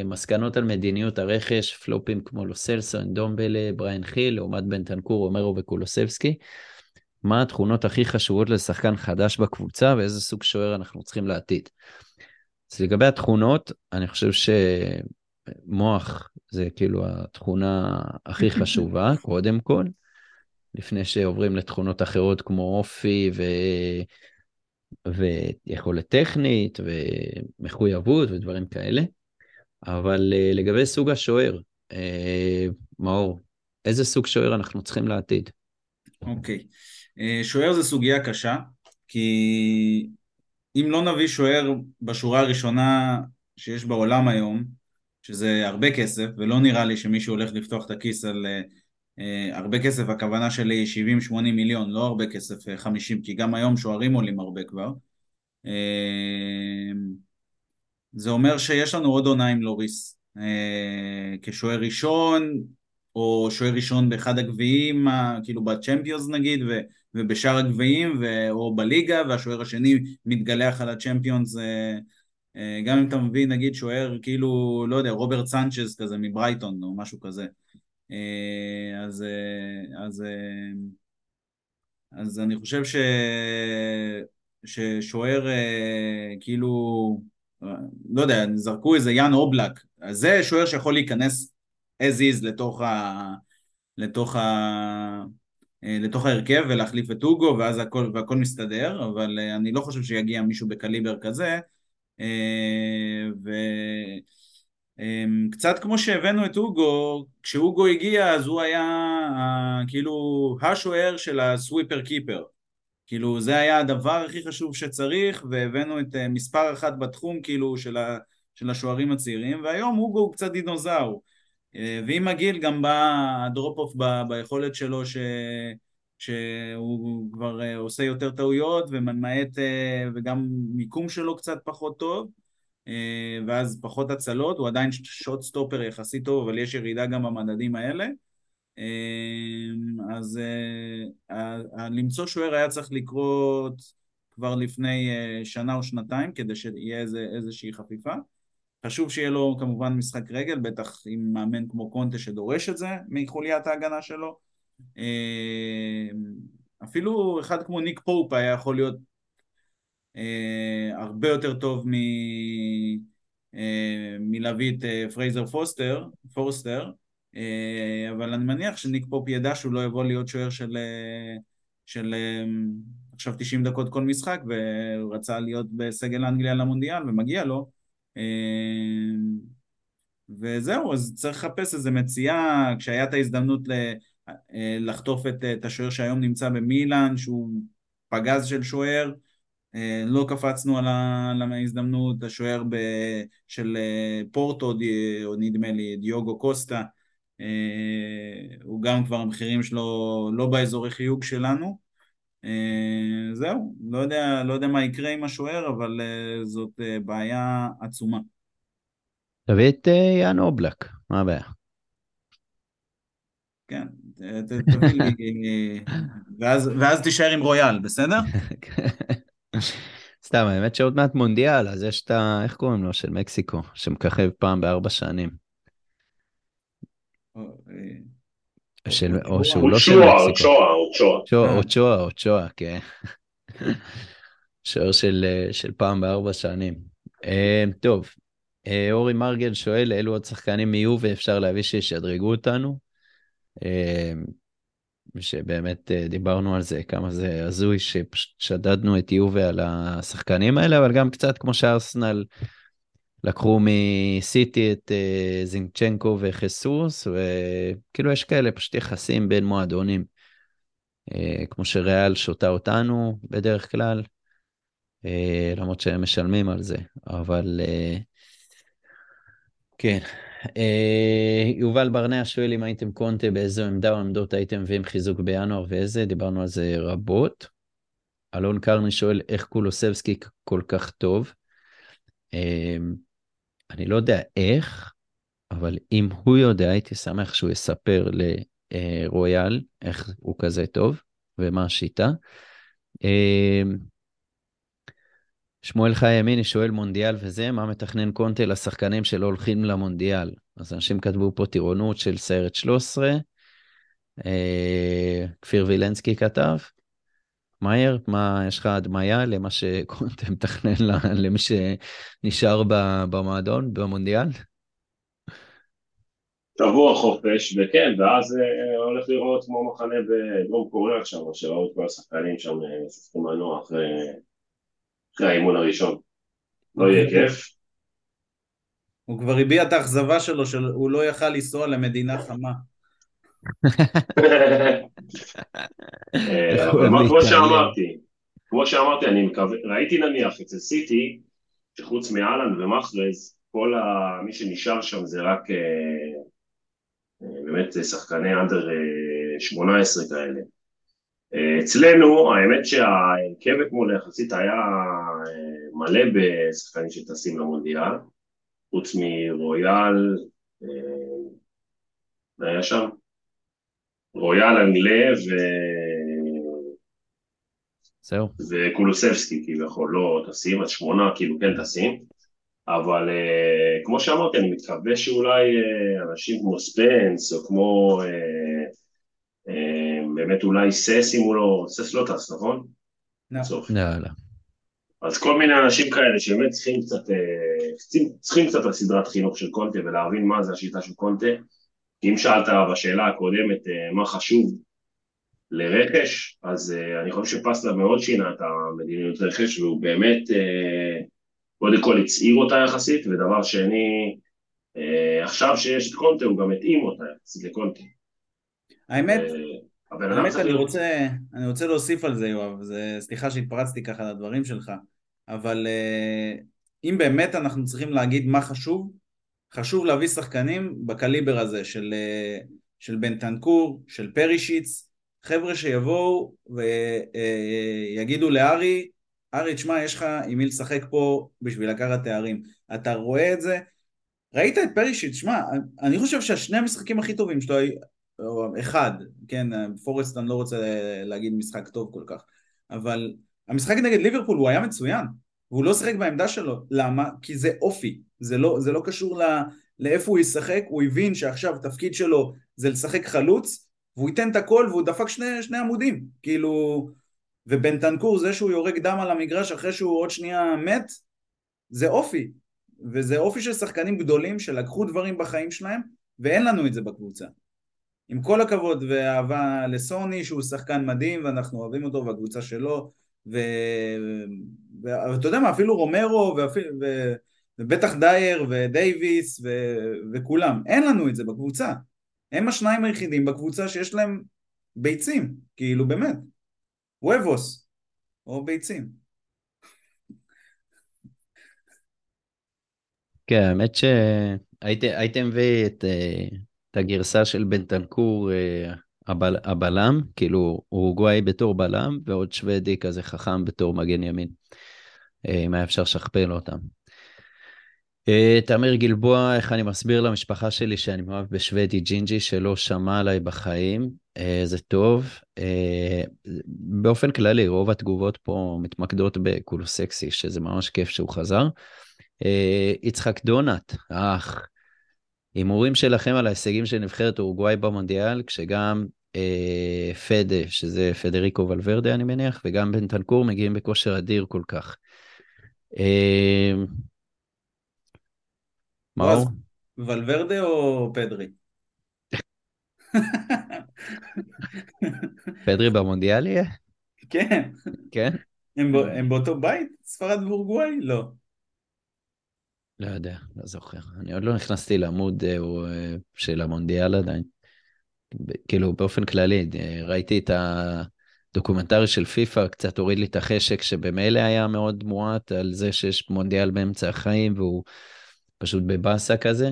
מסקנות על מדיניות הרכש, פלופים כמו לוסלסון, דומבלה, בריין חיל, לעומת בן תנקור, רומרו וקולוסבסקי. מה התכונות הכי חשובות לשחקן חדש בקבוצה, ואיזה סוג שוער אנחנו צריכים לעתיד? אז לגבי התכונות, אני חושב שמוח זה כאילו התכונה הכי חשובה, קודם כל, לפני שעוברים לתכונות אחרות כמו אופי ויכולת טכנית ומחויבות ודברים כאלה. אבל לגבי סוג השוער, מאור, איזה סוג שוער אנחנו צריכים לעתיד? אוקיי, שוער זה סוגיה קשה, כי אם לא נביא שוער בשורה הראשונה שיש בעולם היום, שזה הרבה כסף, ולא נראה לי שמישהו הולך לפתוח את הכיס על הרבה כסף, הכוונה שלי 70-80 מיליון, לא הרבה כסף, 50, כי גם היום שוערים עולים הרבה כבר. זה אומר שיש לנו עוד עונה עם לוריס, כשוער ראשון, או שוער ראשון באחד הגביעים, כאילו בצ'מפיונס נגיד, ובשאר הגביעים, או בליגה, והשוער השני מתגלח על הצ'מפיונס, גם אם אתה מביא נגיד שוער כאילו, לא יודע, רוברט סנצ'ס כזה מברייטון, או משהו כזה. אז אני חושב ששוער כאילו, לא יודע, זרקו איזה יאן אובלק, אז זה שוער שיכול להיכנס as is לתוך ההרכב ולהחליף את אוגו, ואז הכל מסתדר, אבל אני לא חושב שיגיע מישהו בקליבר כזה, קצת כמו שהבאנו את אוגו, כשאוגו הגיע אז הוא היה כאילו השוער של הסוויפר קיפר, כאילו זה היה הדבר הכי חשוב שצריך, והבאנו את מספר אחת בתחום כאילו של השוערים הצעירים, והיום אוגו הוא קצת דינוזאור, ועם הגיל גם בא הדרופ-אוף ביכולת שלו שהוא כבר עושה יותר טעויות ומנמעט, וגם מיקום שלו קצת פחות טוב, ואז פחות הצלות, הוא עדיין שוט סטופר יחסי טוב, אבל יש ירידה גם במדדים האלה, אז למצוא שוער היה צריך לקרות כבר לפני שנה או שנתיים, כדי שיהיה איזושהי חפיפה, חשוב שיהיה לו כמובן משחק רגל, בטח עם מאמן כמו קונטה שדורש את זה, מחוליית ההגנה שלו, אפילו אחד כמו ניק פופ היה יכול להיות הרבה יותר טוב מלהביא את פרייזר פורסטר, אבל אני מניח שניק פופ ידע שהוא לא יבוא להיות שוער של עכשיו 90 דקות כל משחק, והוא רצה להיות בסגל האנגליה למונדיאל ומגיע לו, וזהו, אז צריך לחפש איזה מציאה, כשהיה את ההזדמנות לחטוף את השוער שהיום נמצא במילן, שהוא פגז של שוער, לא קפצנו על ההזדמנות, השוער של פורטו, או נדמה לי דיוגו קוסטה, הוא גם כבר המחירים שלו לא באזורי חיוג שלנו, זהו, לא יודע מה יקרה עם השוער, אבל זאת בעיה עצומה. תביא את יאן אובלק, מה הבעיה? כן, ואז תישאר עם רויאל, בסדר? סתם, האמת שעוד מעט מונדיאל, אז יש את ה... איך קוראים לו? של מקסיקו, שמככב פעם ב4 שנים. או שהוא לא של מקסיקו. או צ'ואה, כן. שואר של פעם ב4 שנים. טוב, אורי מרגל שואל, אילו עוד שחקנים יהיו ואפשר להביא שישדרגו אותנו? שבאמת דיברנו על זה, כמה זה הזוי ששדדנו את יובה על השחקנים האלה, אבל גם קצת כמו שארסנל לקחו מסיטי את זינצ'נקו וחסוס, וכאילו יש כאלה פשוט יחסים בין מועדונים, כמו שריאל שותה אותנו בדרך כלל, למרות שהם משלמים על זה, אבל כן. יובל ברנע שואל אם הייתם קונטה, באיזו עמדה או עמדות הייתם ועם חיזוק בינואר ואיזה, דיברנו על זה רבות. אלון קרני שואל איך קולוסבסקי כל כך טוב. אני לא יודע איך, אבל אם הוא יודע, הייתי שמח שהוא יספר לרויאל איך הוא כזה טוב ומה השיטה. שמואל חי ימיני שואל מונדיאל וזה, מה מתכנן קונטה לשחקנים שלא הולכים למונדיאל? אז אנשים כתבו פה טירונות של סיירת 13, כפיר וילנסקי כתב, מאיר, מה יש לך הדמיה למה שקונטה מתכנן למי שנשאר במועדון, במונדיאל? תבוא החופש, וכן, ואז הולך לראות כמו מחנה בדרום קוריאה שם, שראו את כל השחקנים שם, שחקים מנוע אחרי האימון הראשון. לא יהיה כיף. הוא כבר הביע את האכזבה שלו, שהוא לא יכל לנסוע למדינה חמה. כמו שאמרתי, אני מקווה, ראיתי נניח אצל סיטי, שחוץ מאלן ומחרז, כל מי שנשאר שם זה רק באמת שחקני אנדר 18 כאלה. אצלנו, האמת שהרכבת מול היחסית היה מלא בשחקנים שטסים למונדיאל, חוץ מרויאל, היה שם, רויאל אנגלה וקולוסבסקי, כביכול, לא טסים, אז 8 כאילו כן טסים, אבל כמו שאמרתי, אני מתכווה שאולי אנשים כמו ספנס, או כמו... באמת אולי סס, אם הוא לא, סס לא טס, נכון? סוף. אז כל מיני אנשים כאלה שבאמת צריכים קצת לסדרת חינוך של קונטה ולהבין מה זה השיטה של קונטה. אם שאלת בשאלה הקודמת מה חשוב לרכש, אז אני חושב שפסלה מאוד שינה את המדיניות רכש, והוא באמת קודם כל הצעיר אותה יחסית, ודבר שני, עכשיו שיש את קונטה הוא גם התאים אותה יחסית לקונטה. האמת, אני רוצה להוסיף על זה, יואב, סליחה שהתפרצתי ככה על הדברים שלך, אבל אם באמת אנחנו צריכים להגיד מה חשוב, חשוב להביא שחקנים בקליבר הזה של בן תנקור, של פרישיץ, חבר'ה שיבואו ויגידו לארי, תשמע, יש לך עם מי לשחק פה בשביל לקחת תארים, אתה רואה את זה, ראית את פרישיץ, שמע, אני חושב שהשני המשחקים הכי טובים שלו, אחד, כן, פורסט אני לא רוצה להגיד משחק טוב כל כך, אבל המשחק נגד ליברפול הוא היה מצוין, והוא לא שחק בעמדה שלו, למה? כי זה אופי, זה לא קשור לאיפה הוא ישחק, הוא הבין שעכשיו תפקיד שלו זה לשחק חלוץ, והוא ייתן את הכל והוא דפק שני עמודים, כאילו, ובן תנקור זה שהוא יורק דם על המגרש אחרי שהוא עוד שנייה מת, זה אופי, וזה אופי של שחקנים גדולים שלקחו דברים בחיים שלהם, ואין לנו את זה בקבוצה. עם כל הכבוד ואהבה לסוני, שהוא שחקן מדהים, ואנחנו אוהבים אותו והקבוצה שלו, ואתה יודע מה, אפילו רומרו, ובטח דייר, ודייביס, וכולם. אין לנו את זה בקבוצה. הם השניים היחידים בקבוצה שיש להם ביצים, כאילו באמת. וובוס, או ביצים. כן, האמת שהייתם ואת... את הגרסה של בן תנקור הבלם, כאילו אורוגוואי בתור בלם, ועוד שוודי כזה חכם בתור מגן ימין, אם היה אפשר שכפל אותם. תאמיר גלבוע, איך אני מסביר למשפחה שלי שאני מאוהב בשוודי ג'ינג'י שלא שמע עליי בחיים, זה טוב. באופן כללי, רוב התגובות פה מתמקדות בקולוסבסקי, שזה ממש כיף שהוא חזר. יצחק דונט, הימורים שלכם על ההישגים של נבחרת אורוגוואי במונדיאל, כשגם פדה, שזה פדריקו ולוורדה אני מניח, וגם בן תנקור מגיעים בכושר אדיר כל כך. מה הוא? ולוורדה או פדרי? פדרי במונדיאל יהיה? כן. כן? הם באותו בית? ספרד ואורוגוואי? לא. לא יודע, לא זוכר. אני עוד לא נכנסתי לעמוד של המונדיאל עדיין. כאילו באופן כללי, ראיתי את הדוקומנטרי של פיפה, קצת הוריד לי את החשק שבמילא היה מאוד מועט על זה שיש מונדיאל באמצע החיים והוא פשוט בבאסה כזה.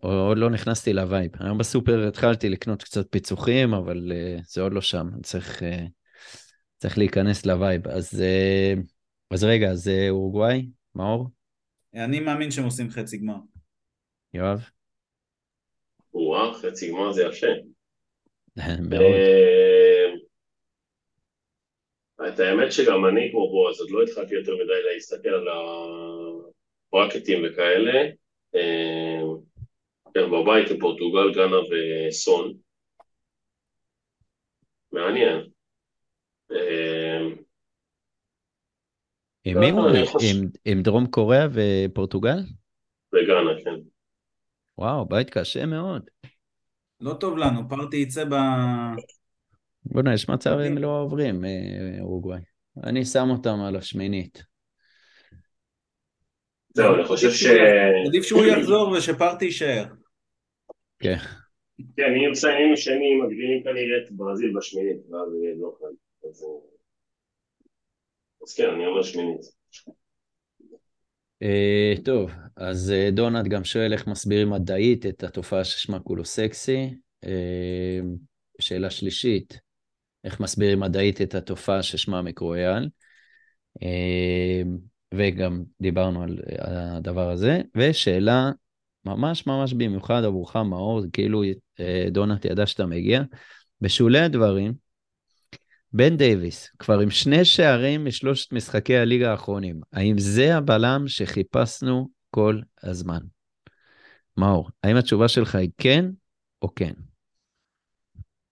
עוד לא נכנסתי לווייב. היום בסופר התחלתי לקנות קצת פיצוחים, אבל זה עוד לא שם. צריך להיכנס לווייב. אז רגע, זה אורוגוואי? מאור? אני מאמין שהם עושים חצי גמר. יואב? וואו, חצי גמר זה יפה. מאוד. את האמת שגם אני כמו בועז, עוד לא התחלתי יותר מדי להסתכל על הפרקטים וכאלה. בבית עם פורטוגל, גאנה וסון. מעניין. עם דרום קוריאה ופורטוגל? וגאנה, כן. וואו, בית קשה מאוד. לא טוב לנו, פרטי יצא ב... בוא נראה, יש מצב אם לא עוברים, אורוגוואי. אני שם אותם על השמינית. זהו, אני חושב ש... עדיף שהוא יחזור ושפרטי יישאר. כן. כן, אני אמצא עם שני מקדימים כנראה את ברזיל בשמינית, ואז לא כאן. אז כן, אני אומר שמינית. טוב, אז דונט גם שואל איך מסבירים מדעית את התופעה ששמה קולוסבסקי. שאלה שלישית, איך מסבירים מדעית את התופעה ששמה מקרויאל. וגם דיברנו על הדבר הזה. ושאלה ממש ממש במיוחד עבורך מאור, כאילו דונט ידע שאתה מגיע. בשולי הדברים, בן דייביס, כבר עם 2 שערים משלושת משחקי הליגה האחרונים. האם זה הבלם שחיפשנו כל הזמן? מאור, האם התשובה שלך היא כן או כן?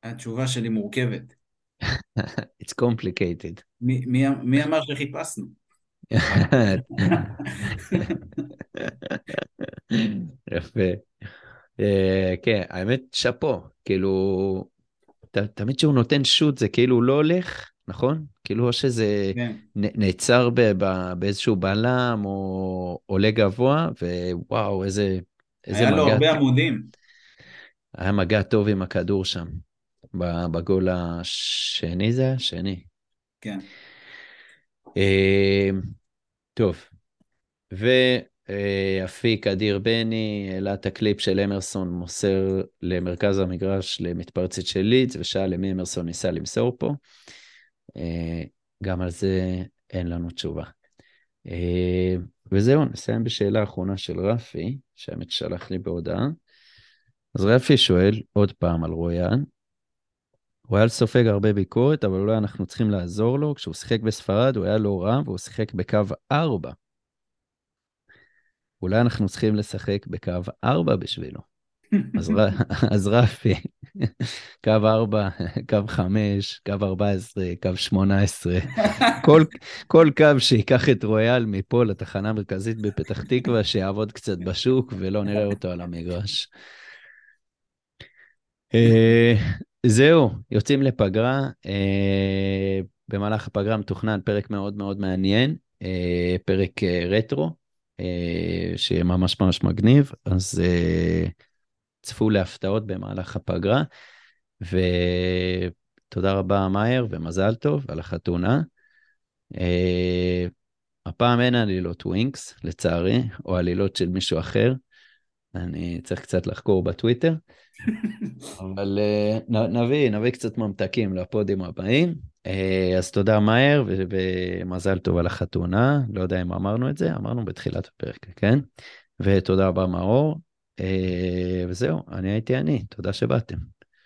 התשובה שלי מורכבת. It's complicated. מי אמר שחיפשנו? יפה. כן, האמת שפו, כאילו... תמיד שהוא נותן שוט, זה כאילו לא הולך, נכון? כאילו שזה נעצר באיזשהו בלם, או עולה גבוה, ווואו, איזה מגע. היה לו הרבה עמודים. היה מגע טוב עם הכדור שם, בגול השני זה היה? שני. כן. טוב. אפיק אדיר בני, העלה את הקליפ של אמרסון מוסר למרכז המגרש למתפרצת של לידס, ושאל למי אמרסון ניסה למסור פה. גם על זה אין לנו תשובה. וזהו, נסיים בשאלה האחרונה של רפי, שהאמת שלח לי בהודעה. אז רפי שואל עוד פעם על רויאל. רויאל סופג הרבה ביקורת, אבל אולי אנחנו צריכים לעזור לו. כשהוא שיחק בספרד הוא היה לא רע, והוא שיחק בקו 4. אולי אנחנו צריכים לשחק בקו 4 בשבילו. אז רפי, קו 4, קו 5, קו 14, קו 18, כל קו שיקח את רויאל מפה לתחנה המרכזית בפתח תקווה, שיעבוד קצת בשוק ולא נראה אותו על המגרש. זהו, יוצאים לפגרה. במהלך הפגרה מתוכנן פרק מאוד מאוד מעניין, פרק רטרו, שיהיה ממש ממש מגניב, אז צפו להפתעות במהלך הפגרה, ותודה רבה מאיר, ומזל טוב על החתונה. הפעם אין עלילות ווינקס, לצערי, או עלילות של מישהו אחר, אני צריך קצת לחקור בטוויטר, אבל נביא קצת ממתקים לפודים הבאים, אז תודה מהר, ומזל טוב על החתונה, לא יודע אם אמרנו את זה, אמרנו בתחילת הפרק, כן? ותודה רבה מאור, וזהו, אני הייתי אני, תודה שבאתם.